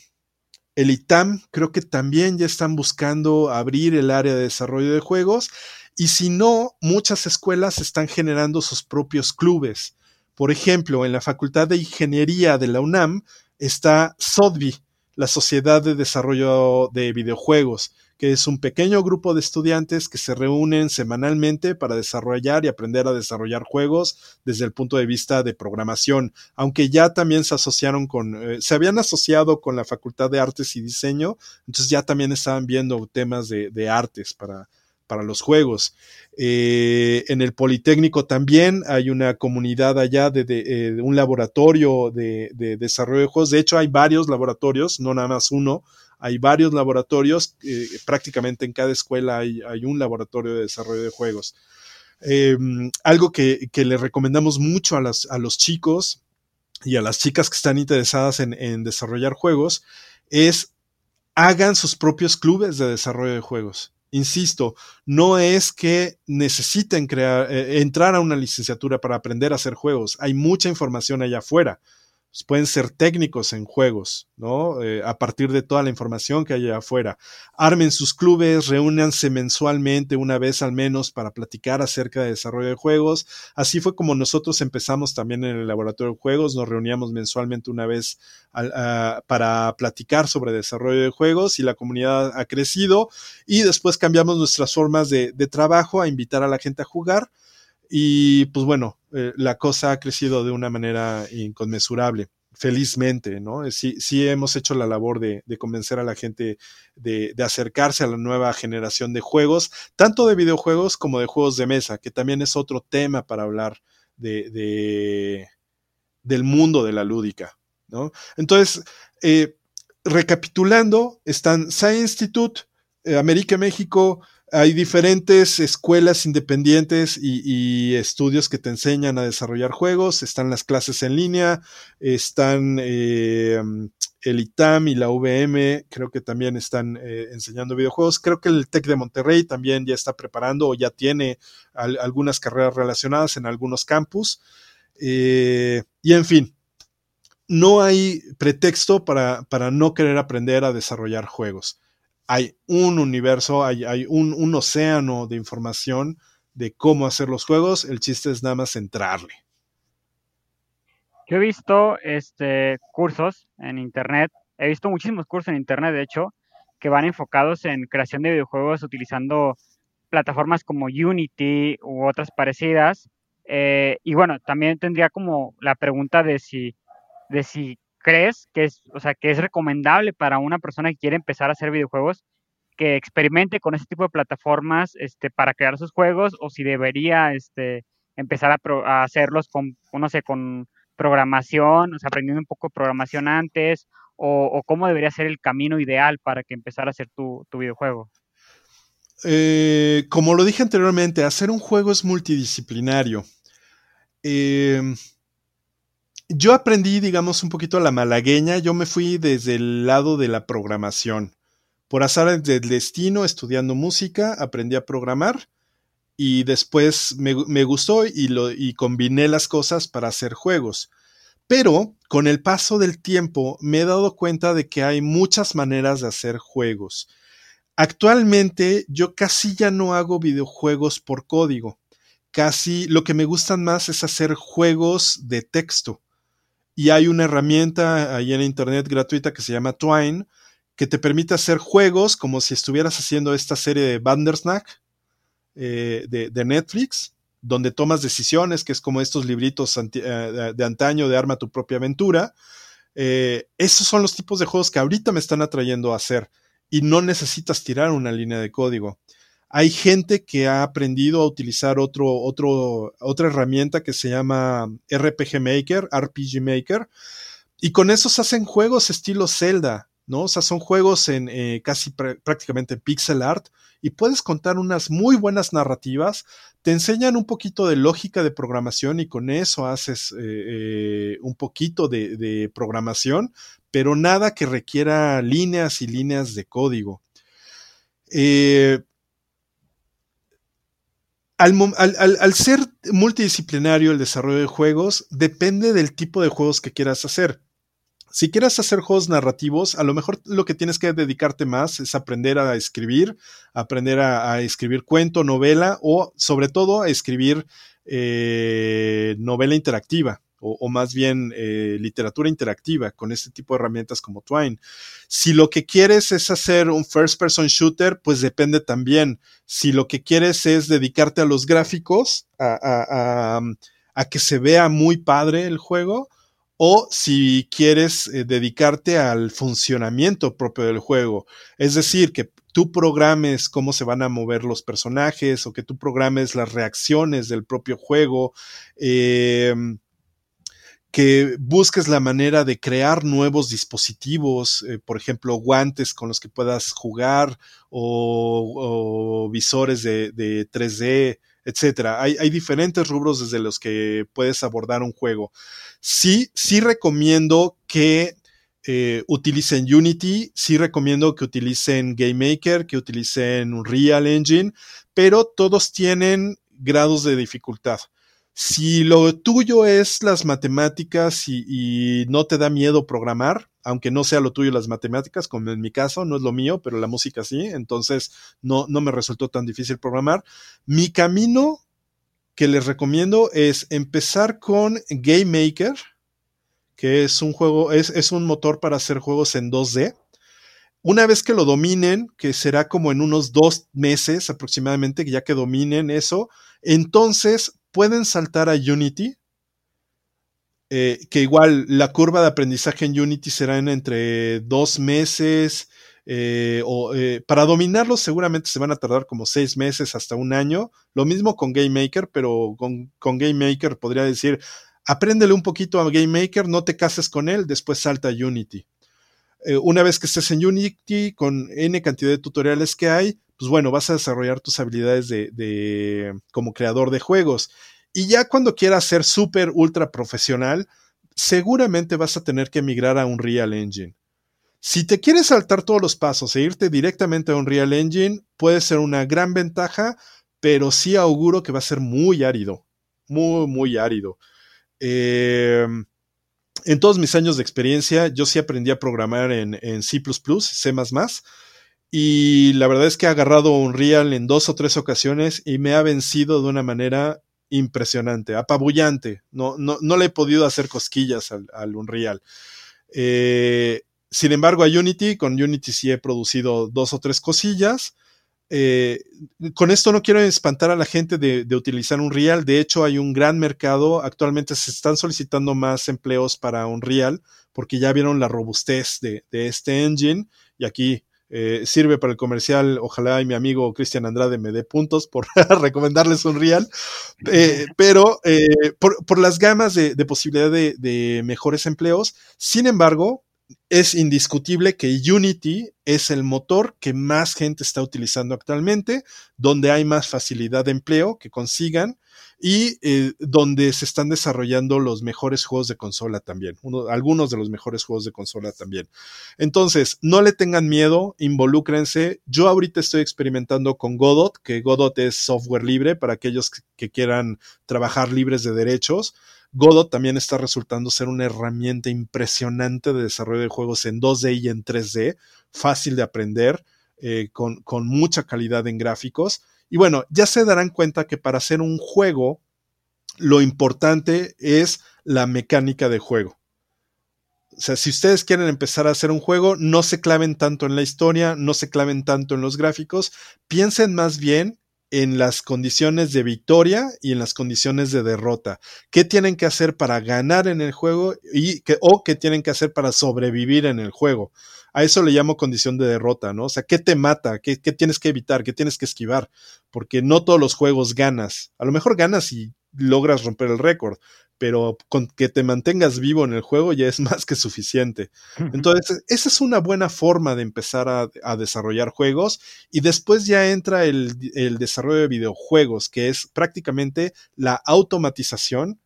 el I T A M creo que también ya están buscando abrir el área de desarrollo de juegos, y si no, muchas escuelas están generando sus propios clubes. Por ejemplo, en la Facultad de Ingeniería de la UNAM está SODVI, la Sociedad de Desarrollo de Videojuegos, que es un pequeño grupo de estudiantes que se reúnen semanalmente para desarrollar y aprender a desarrollar juegos desde el punto de vista de programación, aunque ya también se asociaron con, eh, se habían asociado con la Facultad de Artes y Diseño, entonces ya también estaban viendo temas de, de artes para, para los juegos. Eh, en el Politécnico también hay una comunidad allá de, de, eh, de un laboratorio de, de desarrollo de juegos. De hecho, hay varios laboratorios, no nada más uno. Hay varios laboratorios, eh, prácticamente en cada escuela hay, hay un laboratorio de desarrollo de juegos. Eh, algo que, que le recomendamos mucho a, las, a los chicos y a las chicas que están interesadas en, en desarrollar juegos es hagan sus propios clubes de desarrollo de juegos. Insisto, no es que necesiten crear, eh, entrar a una licenciatura para aprender a hacer juegos. Hay mucha información allá afuera. Pueden ser técnicos en juegos, ¿no? Eh, a partir de toda la información que hay allá afuera. Armen sus clubes, reúnanse mensualmente, una vez al menos, para platicar acerca de desarrollo de juegos. Así fue como nosotros empezamos también en el laboratorio de juegos. Nos reuníamos mensualmente una vez al, a, para platicar sobre desarrollo de juegos, y la comunidad ha crecido. Y después cambiamos nuestras formas de, de trabajo a invitar a la gente a jugar. Y pues bueno, eh, la cosa ha crecido de una manera inconmensurable, felizmente, ¿no? Sí, sí hemos hecho la labor de, de convencer a la gente de, de acercarse a la nueva generación de juegos, tanto de videojuegos como de juegos de mesa, que también es otro tema para hablar de, de del mundo de la lúdica, ¿no? Entonces, eh, recapitulando, están S A E Institute, eh, Amerique, México. Hay diferentes escuelas independientes y, y estudios que te enseñan a desarrollar juegos. Están las clases en línea, están eh, el I T A M y la U V M, creo que también están eh, enseñando videojuegos. Creo que el TEC de Monterrey también ya está preparando o ya tiene al, algunas carreras relacionadas en algunos campus. Eh, y en fin, no hay pretexto para, para no querer aprender a desarrollar juegos. Hay un universo, hay, hay un, un océano de información de cómo hacer los juegos. El chiste es nada más entrarle. Yo he visto este, cursos en internet, he visto muchísimos cursos en internet, de hecho, que van enfocados en creación de videojuegos utilizando plataformas como Unity u otras parecidas. Eh, y bueno, también tendría como la pregunta de si, de si ¿crees que es, o sea, que es recomendable para una persona que quiere empezar a hacer videojuegos que experimente con ese tipo de plataformas este, para crear sus juegos, o si debería este, empezar a, pro, a hacerlos con, no sé, con programación, o sea, aprendiendo un poco de programación antes, o, o cómo debería ser el camino ideal para que empezara a hacer tu, tu videojuego? Eh, como lo dije anteriormente, hacer un juego es multidisciplinario. Eh... Yo aprendí, digamos, un poquito a la malagueña. Yo me fui desde el lado de la programación. Por azar del destino, estudiando música, aprendí a programar y después me, me gustó y, lo, y combiné las cosas para hacer juegos. Pero con el paso del tiempo me he dado cuenta de que hay muchas maneras de hacer juegos. Actualmente yo casi ya no hago videojuegos por código. Casi lo que me gustan más es hacer juegos de texto. Y hay una herramienta ahí en internet gratuita que se llama Twine, que te permite hacer juegos como si estuvieras haciendo esta serie de Bandersnatch eh, de, de Netflix, donde tomas decisiones, que es como estos libritos anti, eh, de antaño de Arma tu propia aventura. Eh, esos son los tipos de juegos que ahorita me están atrayendo a hacer, y no necesitas tirar una línea de código. Hay gente que ha aprendido a utilizar otro, otro, otra herramienta que se llama R P G Maker, R P G Maker, y con esos hacen juegos estilo Zelda, ¿no? O sea, son juegos en eh, casi pr- prácticamente pixel art, y puedes contar unas muy buenas narrativas, te enseñan un poquito de lógica de programación y con eso haces eh, eh, un poquito de, de programación, pero nada que requiera líneas y líneas de código. Eh, al, al, al ser multidisciplinario el desarrollo de juegos, depende del tipo de juegos que quieras hacer. Si quieres hacer juegos narrativos, a lo mejor lo que tienes que dedicarte más es aprender a escribir, aprender a, a escribir cuento, novela, o sobre todo a escribir eh, novela interactiva o, o más bien eh, literatura interactiva con este tipo de herramientas como Twine. Si lo que quieres es hacer un first person shooter, pues depende también. Si lo que quieres es dedicarte a los gráficos, a, a, a, a que se vea muy padre el juego, o si quieres eh, dedicarte al funcionamiento propio del juego, es decir, que tú programes cómo se van a mover los personajes o que tú programes las reacciones del propio juego, eh, que busques la manera de crear nuevos dispositivos, eh, por ejemplo, guantes con los que puedas jugar o, o visores de, de tres D, etcétera. Hay, hay diferentes rubros desde los que puedes abordar un juego. Sí, sí recomiendo que eh, utilicen Unity, sí recomiendo que utilicen Game Maker, que utilicen Unreal Engine, pero todos tienen grados de dificultad. Si lo tuyo es las matemáticas y, y no te da miedo programar, aunque no sea lo tuyo las matemáticas, como en mi caso, no es lo mío, pero la música sí, entonces no, no me resultó tan difícil programar. Mi camino que les recomiendo es empezar con Game Maker, que es un juego, es, es un motor para hacer juegos en dos D. Una vez que lo dominen, que será como en unos dos meses aproximadamente, ya que dominen eso, entonces pueden saltar a Unity, eh, que igual la curva de aprendizaje en Unity será en entre dos meses, eh, o, eh, para dominarlo seguramente se van a tardar como seis meses hasta un año, lo mismo con Game Maker, pero con, con Game Maker podría decir, apréndele un poquito a Game Maker, no te cases con él, después salta a Unity. Eh, una vez que estés en Unity, con N cantidad de tutoriales que hay, pues bueno, vas a desarrollar tus habilidades de, de como creador de juegos. Y ya cuando quieras ser súper ultra profesional, seguramente vas a tener que emigrar a Unreal Engine. Si te quieres saltar todos los pasos e irte directamente a Unreal Engine, puede ser una gran ventaja, pero sí auguro que va a ser muy árido. Muy, muy árido. Eh... En todos mis años de experiencia, yo sí aprendí a programar en, en C plus plus, C más más, y la verdad es que he agarrado Unreal en dos o tres ocasiones y me ha vencido de una manera impresionante, apabullante. No, no, no le he podido hacer cosquillas al, al Unreal. Eh, sin embargo, a Unity, con Unity sí he producido dos o tres cosillas. Eh, con esto no quiero espantar a la gente de, de utilizar Unreal. De hecho, hay un gran mercado. Actualmente se están solicitando más empleos para Unreal porque ya vieron la robustez de, de este engine. Y aquí eh, sirve para el comercial. Ojalá y mi amigo Cristian Andrade me dé puntos por recomendarles Unreal. Eh, pero eh, por, por las gamas de, de posibilidad de, de mejores empleos. Sin embargo, es indiscutible que Unity es el motor que más gente está utilizando actualmente, donde hay más facilidad de empleo que consigan y eh, donde se están desarrollando los mejores juegos de consola también, uno, algunos de los mejores juegos de consola también. Entonces, no le tengan miedo, involúcrense. Yo ahorita estoy experimentando con Godot, que Godot es software libre para aquellos que quieran trabajar libres de derechos. Godot también está resultando ser una herramienta impresionante de desarrollo de juegos en dos D y en tres D, fácil de aprender, eh, con, con mucha calidad en gráficos. Y bueno, ya se darán cuenta que para hacer un juego, lo importante es la mecánica de juego. O sea, si ustedes quieren empezar a hacer un juego, no se claven tanto en la historia, no se claven tanto en los gráficos, piensen más bien en las condiciones de victoria y en las condiciones de derrota. ¿Qué tienen que hacer para ganar en el juego y que, o qué tienen que hacer para sobrevivir en el juego? A eso le llamo condición de derrota, ¿no? O sea, ¿qué te mata? ¿Qué, qué tienes que evitar? ¿Qué tienes que esquivar? Porque no todos los juegos ganas. A lo mejor ganas y logras romper el récord, pero con que te mantengas vivo en el juego ya es más que suficiente. Entonces, esa es una buena forma de empezar a, a desarrollar juegos, y después ya entra el, el desarrollo de videojuegos, que es prácticamente la automatización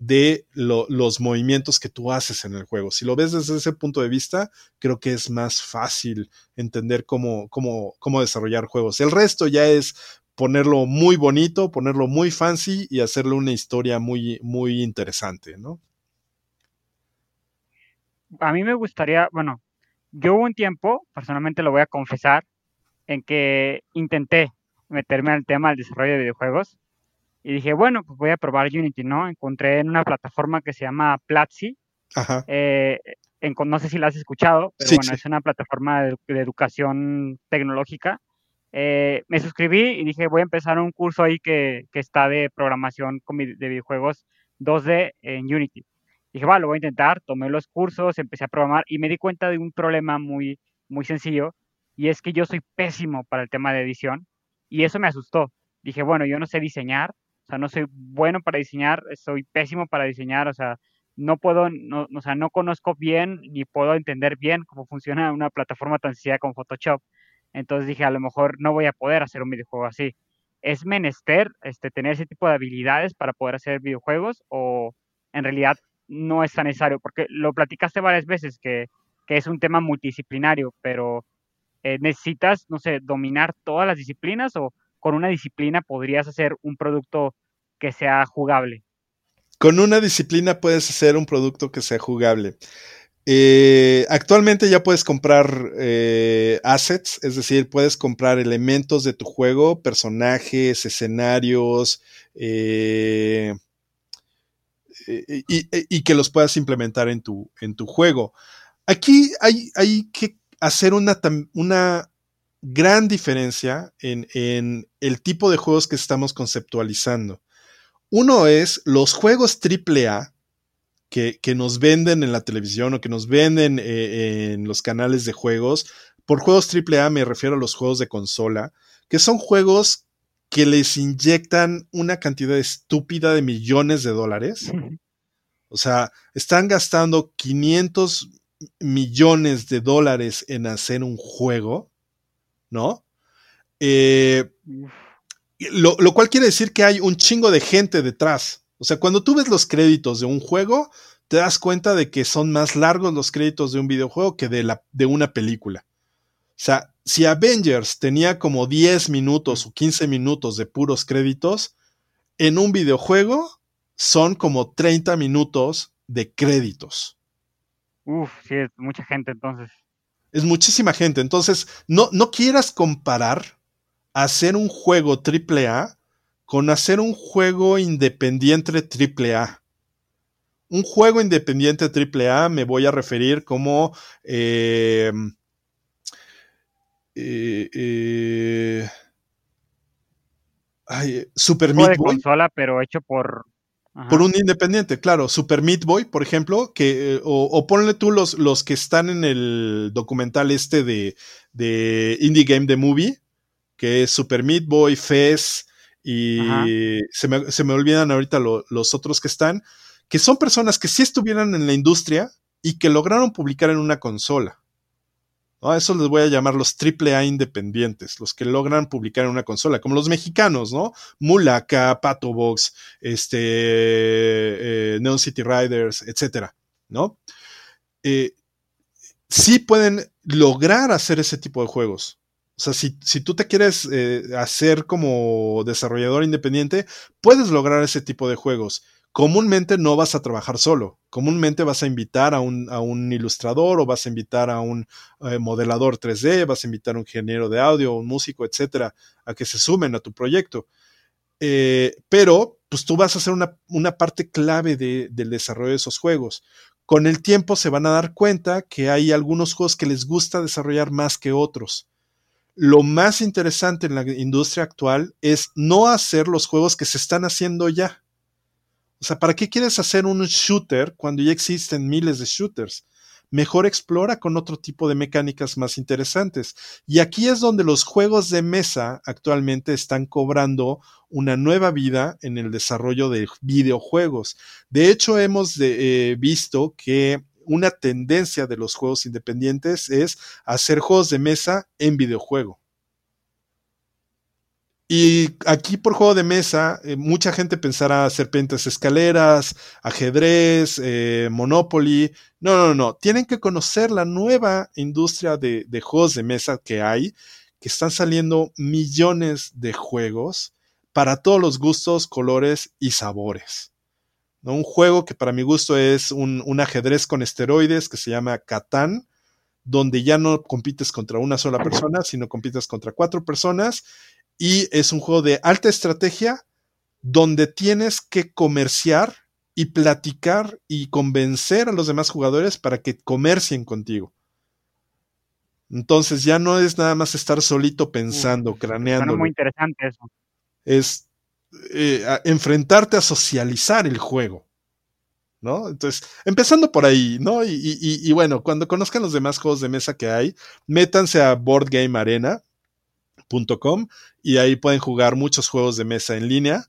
de lo, los movimientos que tú haces en el juego. Si lo ves desde ese punto de vista, creo que es más fácil entender cómo, cómo, cómo desarrollar juegos. El resto ya es ponerlo muy bonito, ponerlo muy fancy y hacerle una historia muy, muy interesante, ¿no? A mí me gustaría, bueno, yo hubo un tiempo, personalmente lo voy a confesar, en que intenté meterme al tema del desarrollo de videojuegos y dije, bueno, pues voy a probar Unity, ¿no? Encontré en una plataforma que se llama Platzi. Ajá. Eh, en, no sé si la has escuchado, pero sí, bueno, sí. Es una plataforma de, de educación tecnológica. Eh, me suscribí y dije, voy a empezar un curso ahí que, que está de programación con mi, de videojuegos dos D en Unity. Dije, va, lo voy a intentar, tomé los cursos, empecé a programar y me di cuenta de un problema muy, muy sencillo, y es que yo soy pésimo para el tema de edición, y eso me asustó. Dije, bueno, yo no sé diseñar, o sea, no soy bueno para diseñar, soy pésimo para diseñar, o sea, no puedo, no, o sea, no conozco bien ni puedo entender bien cómo funciona una plataforma tan sencilla como Photoshop. Entonces dije, a lo mejor no voy a poder hacer un videojuego así. ¿Es menester este, tener ese tipo de habilidades para poder hacer videojuegos, o en realidad no es tan necesario? Porque lo platicaste varias veces, que, que es un tema multidisciplinario, pero eh, ¿necesitas, no sé, dominar todas las disciplinas, o con una disciplina podrías hacer un producto que sea jugable? Con una disciplina puedes hacer un producto que sea jugable. Eh, actualmente ya puedes comprar eh, assets, es decir, puedes comprar elementos de tu juego, personajes, escenarios, eh, y, y, y que los puedas implementar en tu, en tu juego. Aquí hay, hay que hacer una, una gran diferencia en, en el tipo de juegos que estamos conceptualizando. Uno es los juegos triple A, Que, que nos venden en la televisión o que nos venden eh, en los canales de juegos. Por juegos triple A me refiero a los juegos de consola, que son juegos que les inyectan una cantidad estúpida de millones de dólares. O sea, están gastando quinientos millones de dólares en hacer un juego, ¿no? Eh, lo, lo cual quiere decir que hay un chingo de gente detrás. O sea, cuando tú ves los créditos de un juego, te das cuenta de que son más largos los créditos de un videojuego que de, la, de una película. O sea, si Avengers tenía como diez minutos o quince minutos de puros créditos, en un videojuego son como treinta minutos de créditos. Uf, sí, es mucha gente entonces. Es muchísima gente. Entonces, no, no quieras comparar hacer un juego triple A con hacer un juego independiente triple A. Un juego independiente triple A me voy a referir como eh, eh, eh, ay, Super Meat Boy. Juego de consola, pero hecho por... Ajá. Por un independiente, claro. Super Meat Boy, por ejemplo, que eh, o, o ponle tú los, los que están en el documental este de, de Indie Game The Movie, que es Super Meat Boy, Fez... y se me, se me olvidan ahorita lo, los otros que están, que son personas que sí estuvieran en la industria y que lograron publicar en una consola, ¿no? Eso les voy a llamar los triple A independientes, los que logran publicar en una consola, como los mexicanos, ¿no? Mulaka, Pato Box, este, eh, Neon City Riders, etcétera, ¿no? Eh, sí pueden lograr hacer ese tipo de juegos. O sea, si, si tú te quieres eh, hacer como desarrollador independiente, puedes lograr ese tipo de juegos. Comúnmente no vas a trabajar solo. Comúnmente vas a invitar a un, a un ilustrador, o vas a invitar a un eh, modelador tres D, vas a invitar a un ingeniero de audio, un músico, etcétera, a que se sumen a tu proyecto. Eh, pero, pues tú vas a ser una, una parte clave de, del desarrollo de esos juegos. Con el tiempo se van a dar cuenta que hay algunos juegos que les gusta desarrollar más que otros. Lo más interesante en la industria actual es no hacer los juegos que se están haciendo ya. O sea, ¿para qué quieres hacer un shooter cuando ya existen miles de shooters? mejor explora con otro tipo de mecánicas más interesantes. Y aquí es donde los juegos de mesa actualmente están cobrando una nueva vida en el desarrollo de videojuegos. De hecho, hemos de, eh, visto que una tendencia de los juegos independientes es hacer juegos de mesa en videojuego. Y aquí por juego de mesa, eh, mucha gente pensará serpientes escaleras, ajedrez, eh, Monopoly. No, no, no. Tienen que conocer la nueva industria de, de juegos de mesa que hay, que están saliendo millones de juegos para todos los gustos, colores y sabores. ¿No? Un juego que para mi gusto es un, un ajedrez con esteroides que se llama Catán, donde ya no compites contra una sola persona, sino compites contra cuatro personas. Y es un juego de alta estrategia donde tienes que comerciar y platicar y convencer a los demás jugadores para que comercien contigo. Entonces ya no es nada más estar solito pensando, sí, craneando. Es muy interesante eso. Es eh, a enfrentarte a socializar el juego, ¿no? Entonces, empezando por ahí, ¿no? Y, y, y bueno, cuando conozcan los demás juegos de mesa que hay, métanse a Board Game Arena Punto com, y ahí pueden jugar muchos juegos de mesa en línea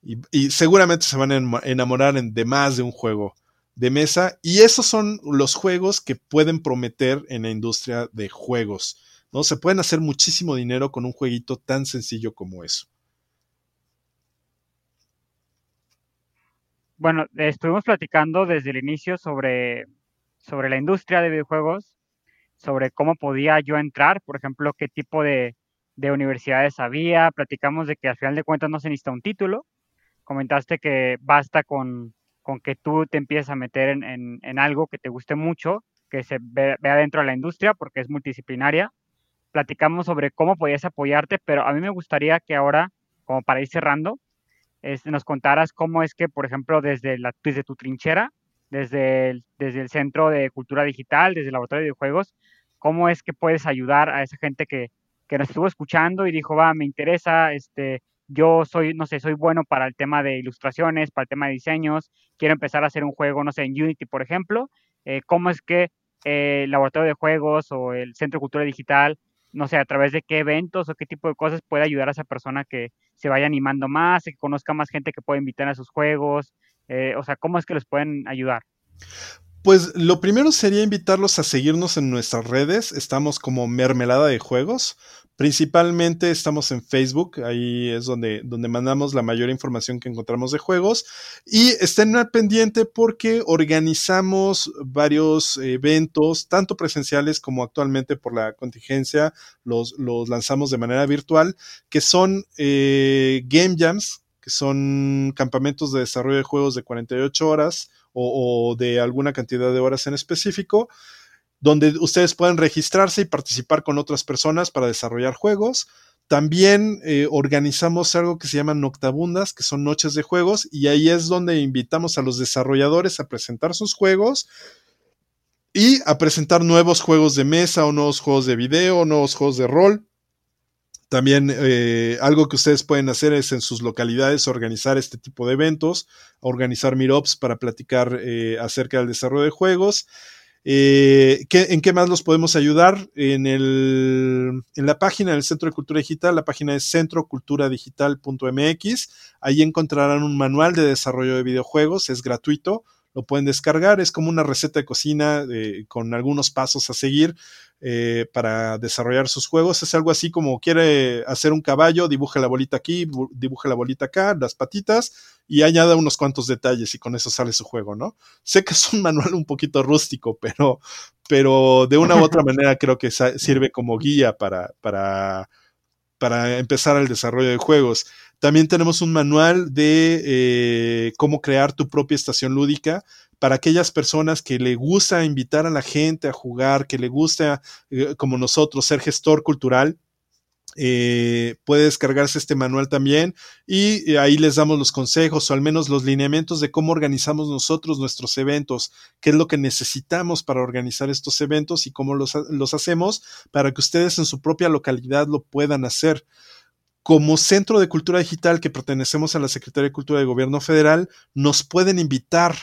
y, y seguramente se van a enamorar de más de un juego de mesa, y esos son los juegos que pueden prometer en la industria de juegos, ¿no? Se pueden hacer muchísimo dinero con un jueguito tan sencillo como eso. Bueno, estuvimos platicando desde el inicio sobre, sobre la industria de videojuegos, sobre cómo podía yo entrar, por ejemplo, qué tipo de de universidades había, platicamos de que al final de cuentas no se necesita un título, comentaste que basta con, con que tú te empieces a meter en, en, en algo que te guste mucho, que se vea ve dentro de la industria porque es multidisciplinaria, platicamos sobre cómo podías apoyarte, pero a mí me gustaría que ahora, como para ir cerrando, es, nos contaras cómo es que, por ejemplo, desde, la, desde tu trinchera, desde el, desde el Centro de Cultura Digital, desde el Laboratorio de Videojuegos, cómo es que puedes ayudar a esa gente que que nos estuvo escuchando y dijo, va, me interesa, este, yo soy, no sé, soy bueno para el tema de ilustraciones, para el tema de diseños, quiero empezar a hacer un juego, no sé, en Unity, por ejemplo, eh, ¿cómo es que eh, el Laboratorio de Juegos o el Centro de Cultura Digital, no sé, a través de qué eventos o qué tipo de cosas puede ayudar a esa persona que se vaya animando más, que conozca más gente que puede invitar a sus juegos? Eh, o sea, ¿cómo es que los pueden ayudar? Pues lo primero sería invitarlos a seguirnos en nuestras redes. Estamos como Mermelada de Juegos. Principalmente estamos en Facebook. Ahí es donde, donde mandamos la mayor información que encontramos de juegos. Y estén al pendiente porque organizamos varios eventos, tanto presenciales como actualmente por la contingencia. Los, los lanzamos de manera virtual, que son eh, Game Jams, que son campamentos de desarrollo de juegos de cuarenta y ocho horas. O, o de alguna cantidad de horas en específico, donde ustedes pueden registrarse y participar con otras personas para desarrollar juegos. También eh, organizamos algo que se llama Noctabundas, que son noches de juegos, y ahí es donde invitamos a los desarrolladores a presentar sus juegos y a presentar nuevos juegos de mesa o nuevos juegos de video o nuevos juegos de rol. También eh, algo que ustedes pueden hacer es en sus localidades organizar este tipo de eventos, organizar meetups para platicar eh, acerca del desarrollo de juegos. Eh, ¿qué, ¿En qué más los podemos ayudar? En, el, en la página del Centro de Cultura Digital, la página es centro cultura digital punto m x, ahí encontrarán un manual de desarrollo de videojuegos, es gratuito. Lo pueden descargar, es como una receta de cocina eh, con algunos pasos a seguir eh, para desarrollar sus juegos. Es algo así como quiere hacer un caballo, dibuja la bolita aquí, bu- dibuja la bolita acá, las patitas y añada unos cuantos detalles y con eso sale su juego, ¿no? Sé que es un manual un poquito rústico, pero, pero de una u otra manera creo que sa- sirve como guía para, para, para empezar el desarrollo de juegos. También tenemos un manual de eh, cómo crear tu propia estación lúdica para aquellas personas que le gusta invitar a la gente a jugar, que le gusta, eh, como nosotros, ser gestor cultural. Eh, puede descargarse este manual también y ahí les damos los consejos o al menos los lineamientos de cómo organizamos nosotros nuestros eventos, qué es lo que necesitamos para organizar estos eventos y cómo los, los hacemos para que ustedes en su propia localidad lo puedan hacer. Como Centro de Cultura Digital que pertenecemos a la Secretaría de Cultura del Gobierno Federal, nos pueden invitar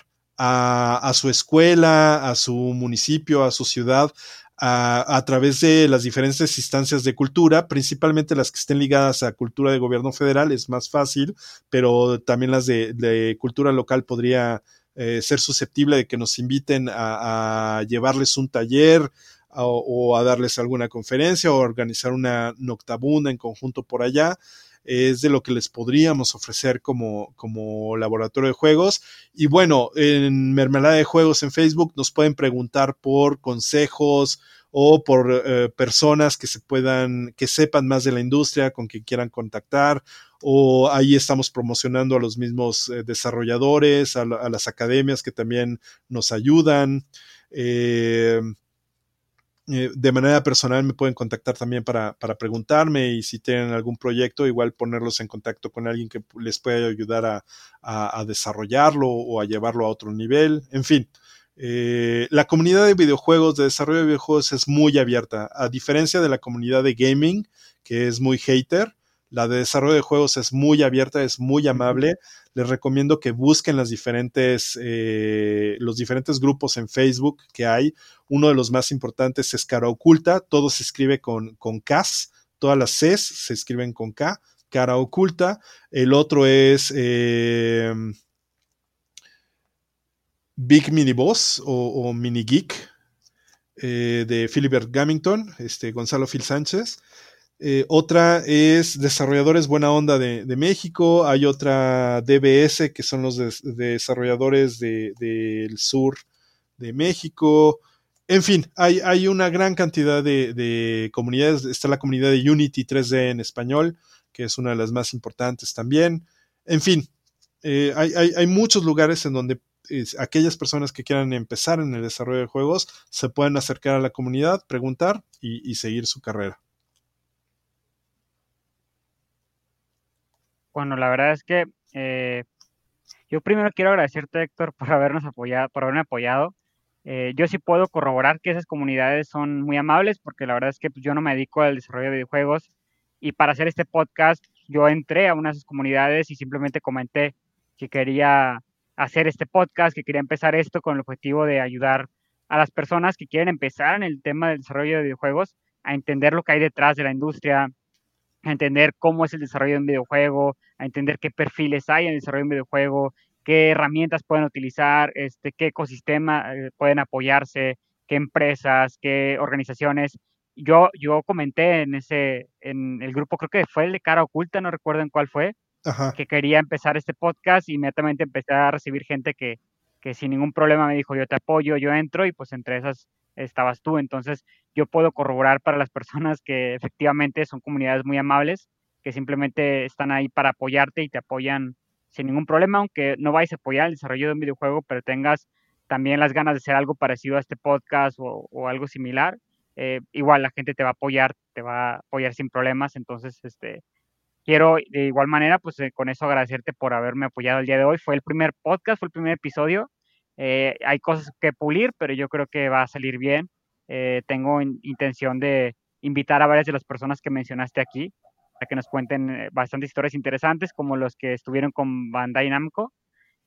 a, a su escuela, a su municipio, a su ciudad, a, a través de las diferentes instancias de cultura, principalmente las que estén ligadas a cultura de gobierno federal, es más fácil, pero también las de, de cultura local podría eh, ser susceptible de que nos inviten a, a llevarles un taller, a, o a darles alguna conferencia, o a organizar una noctabunda en conjunto por allá. Es de lo que les podríamos ofrecer como, como laboratorio de juegos. Y bueno, en Mermelada de Juegos en Facebook nos pueden preguntar por consejos o por eh, personas que se puedan, que sepan más de la industria, con quien quieran contactar, o ahí estamos promocionando a los mismos eh, desarrolladores, a, a las academias que también nos ayudan. eh, De manera personal me pueden contactar también para, para preguntarme, y si tienen algún proyecto, igual ponerlos en contacto con alguien que les pueda ayudar a, a, a desarrollarlo o a llevarlo a otro nivel. En fin, eh, la comunidad de videojuegos, de desarrollo de videojuegos, es muy abierta. A diferencia de la comunidad de gaming, que es muy hater, la de desarrollo de juegos es muy abierta, es muy amable. Les recomiendo que busquen las diferentes, eh, los diferentes grupos en Facebook que hay. Uno de los más importantes es Cara Oculta. Todo se escribe con, con Ks. Todas las Cs se escriben con K. Cara Oculta. El otro es eh, Big Mini Boss o, o Mini Geek eh, de Philibert Gammington, este, Gonzalo Phil Sánchez. Eh, otra es Desarrolladores Buena Onda de, de México. Hay otra D B S, que son los de, de desarrolladores del de, de sur de México. En fin, hay, hay una gran cantidad de, de comunidades. Está la comunidad de Unity tres D en español, que es una de las más importantes también. En fin, eh, hay, hay, hay muchos lugares en donde eh, aquellas personas que quieran empezar en el desarrollo de juegos se pueden acercar a la comunidad, preguntar y, y seguir su carrera. Bueno, la verdad es que eh, yo primero quiero agradecerte, Héctor, por habernos apoyado, por haberme apoyado. Eh, yo sí puedo corroborar que esas comunidades son muy amables, porque la verdad es que pues, yo no me dedico al desarrollo de videojuegos, y para hacer este podcast yo entré a una de esas comunidades y simplemente comenté que quería hacer este podcast, que quería empezar esto con el objetivo de ayudar a las personas que quieren empezar en el tema del desarrollo de videojuegos a entender lo que hay detrás de la industria, a entender cómo es el desarrollo de un videojuego, a entender qué perfiles hay en el desarrollo de un videojuego, qué herramientas pueden utilizar, este, qué ecosistema eh, pueden apoyarse, qué empresas, qué organizaciones. Yo, yo comenté en ese, en el grupo, creo que fue el de Cara Oculta, no recuerdo en cuál fue, ajá, que quería empezar este podcast, y inmediatamente empecé a recibir gente que, que sin ningún problema me dijo, yo te apoyo, yo entro, y pues entre esas estabas tú. Entonces yo puedo corroborar para las personas que efectivamente son comunidades muy amables, que simplemente están ahí para apoyarte y te apoyan sin ningún problema, aunque no vayas a apoyar el desarrollo de un videojuego, pero tengas también las ganas de hacer algo parecido a este podcast o, o algo similar, eh, igual la gente te va a apoyar, te va a apoyar sin problemas. Entonces este, quiero de igual manera pues eh, con eso agradecerte por haberme apoyado el día de hoy. Fue el primer podcast, fue el primer episodio. Eh, hay cosas que pulir, pero yo creo que va a salir bien. Eh, tengo in- intención de invitar a varias de las personas que mencionaste aquí para que nos cuenten bastantes historias interesantes, como los que estuvieron con Bandai Namco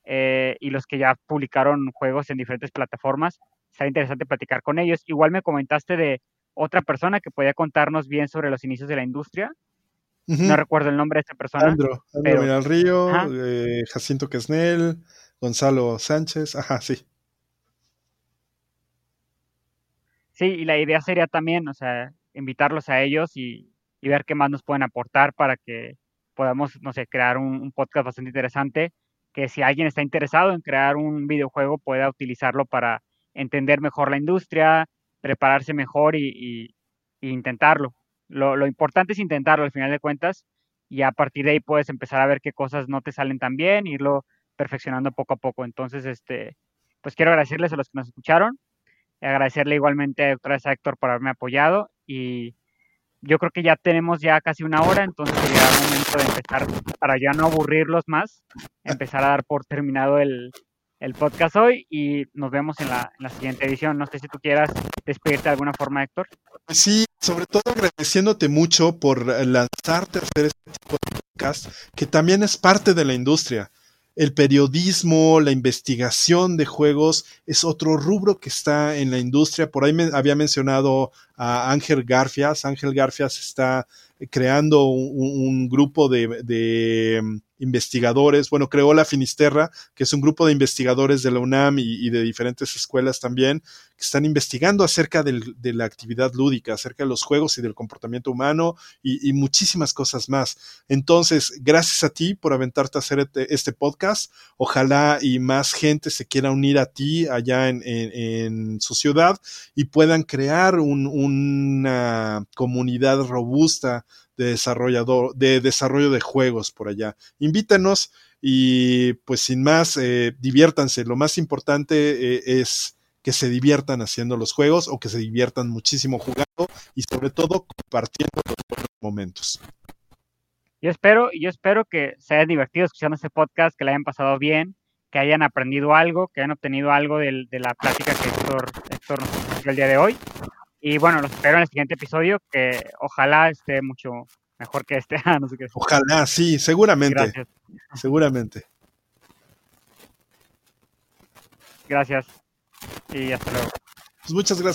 eh, y los que ya publicaron juegos en diferentes plataformas. Está interesante platicar con ellos. Igual me comentaste de otra persona que podía contarnos bien sobre los inicios de la industria. Uh-huh. No recuerdo el nombre de esta persona. Andro, Andro pero... Miralrío, eh, Jacinto Quesnel, Gonzalo Sánchez, ajá, sí. Sí, y la idea sería también, o sea, invitarlos a ellos y, y ver qué más nos pueden aportar para que podamos, no sé, crear un, un podcast bastante interesante, que si alguien está interesado en crear un videojuego pueda utilizarlo para entender mejor la industria, prepararse mejor y, y, y intentarlo. Lo, lo importante es intentarlo al final de cuentas, y a partir de ahí puedes empezar a ver qué cosas no te salen tan bien, irlo perfeccionando poco a poco. Entonces, este, pues quiero agradecerles a los que nos escucharon, agradecerle igualmente otra vez a Héctor por haberme apoyado, y yo creo que ya tenemos ya casi una hora, entonces sería el momento de empezar, para ya no aburrirlos más, empezar a dar por terminado el, el podcast hoy, y nos vemos en la, en la siguiente edición. No sé si tú quieras despedirte de alguna forma, Héctor. Sí, sobre todo agradeciéndote mucho por lanzarte a hacer este tipo de podcast, que también es parte de la industria. El periodismo, la investigación de juegos es otro rubro que está en la industria. Por ahí me había mencionado a Ángel Garfias. Ángel Garfias está creando un, un grupo de, de investigadores. Bueno, creó la Finisterra, que es un grupo de investigadores de la UNAM y, y de diferentes escuelas también, que están investigando acerca del, de la actividad lúdica, acerca de los juegos y del comportamiento humano y, y muchísimas cosas más. Entonces, gracias a ti por aventarte a hacer este podcast. Ojalá y más gente se quiera unir a ti allá en, en, en su ciudad y puedan crear un, una comunidad robusta de desarrollador, de desarrollo de juegos por allá. Invítanos y pues sin más, eh, diviértanse. Lo más importante eh, es que se diviertan haciendo los juegos o que se diviertan muchísimo jugando y sobre todo compartiendo los buenos momentos. Yo espero, yo espero que se hayan divertido escuchando este podcast, que le hayan pasado bien, que hayan aprendido algo, que hayan obtenido algo de, de la plática que Héctor, Héctor nos ofreció el día de hoy. Y bueno, los espero en el siguiente episodio, que ojalá esté mucho mejor que este. No sé qué. Ojalá, sí, seguramente. Gracias. Seguramente. Gracias. Y hasta luego. Pues muchas gracias.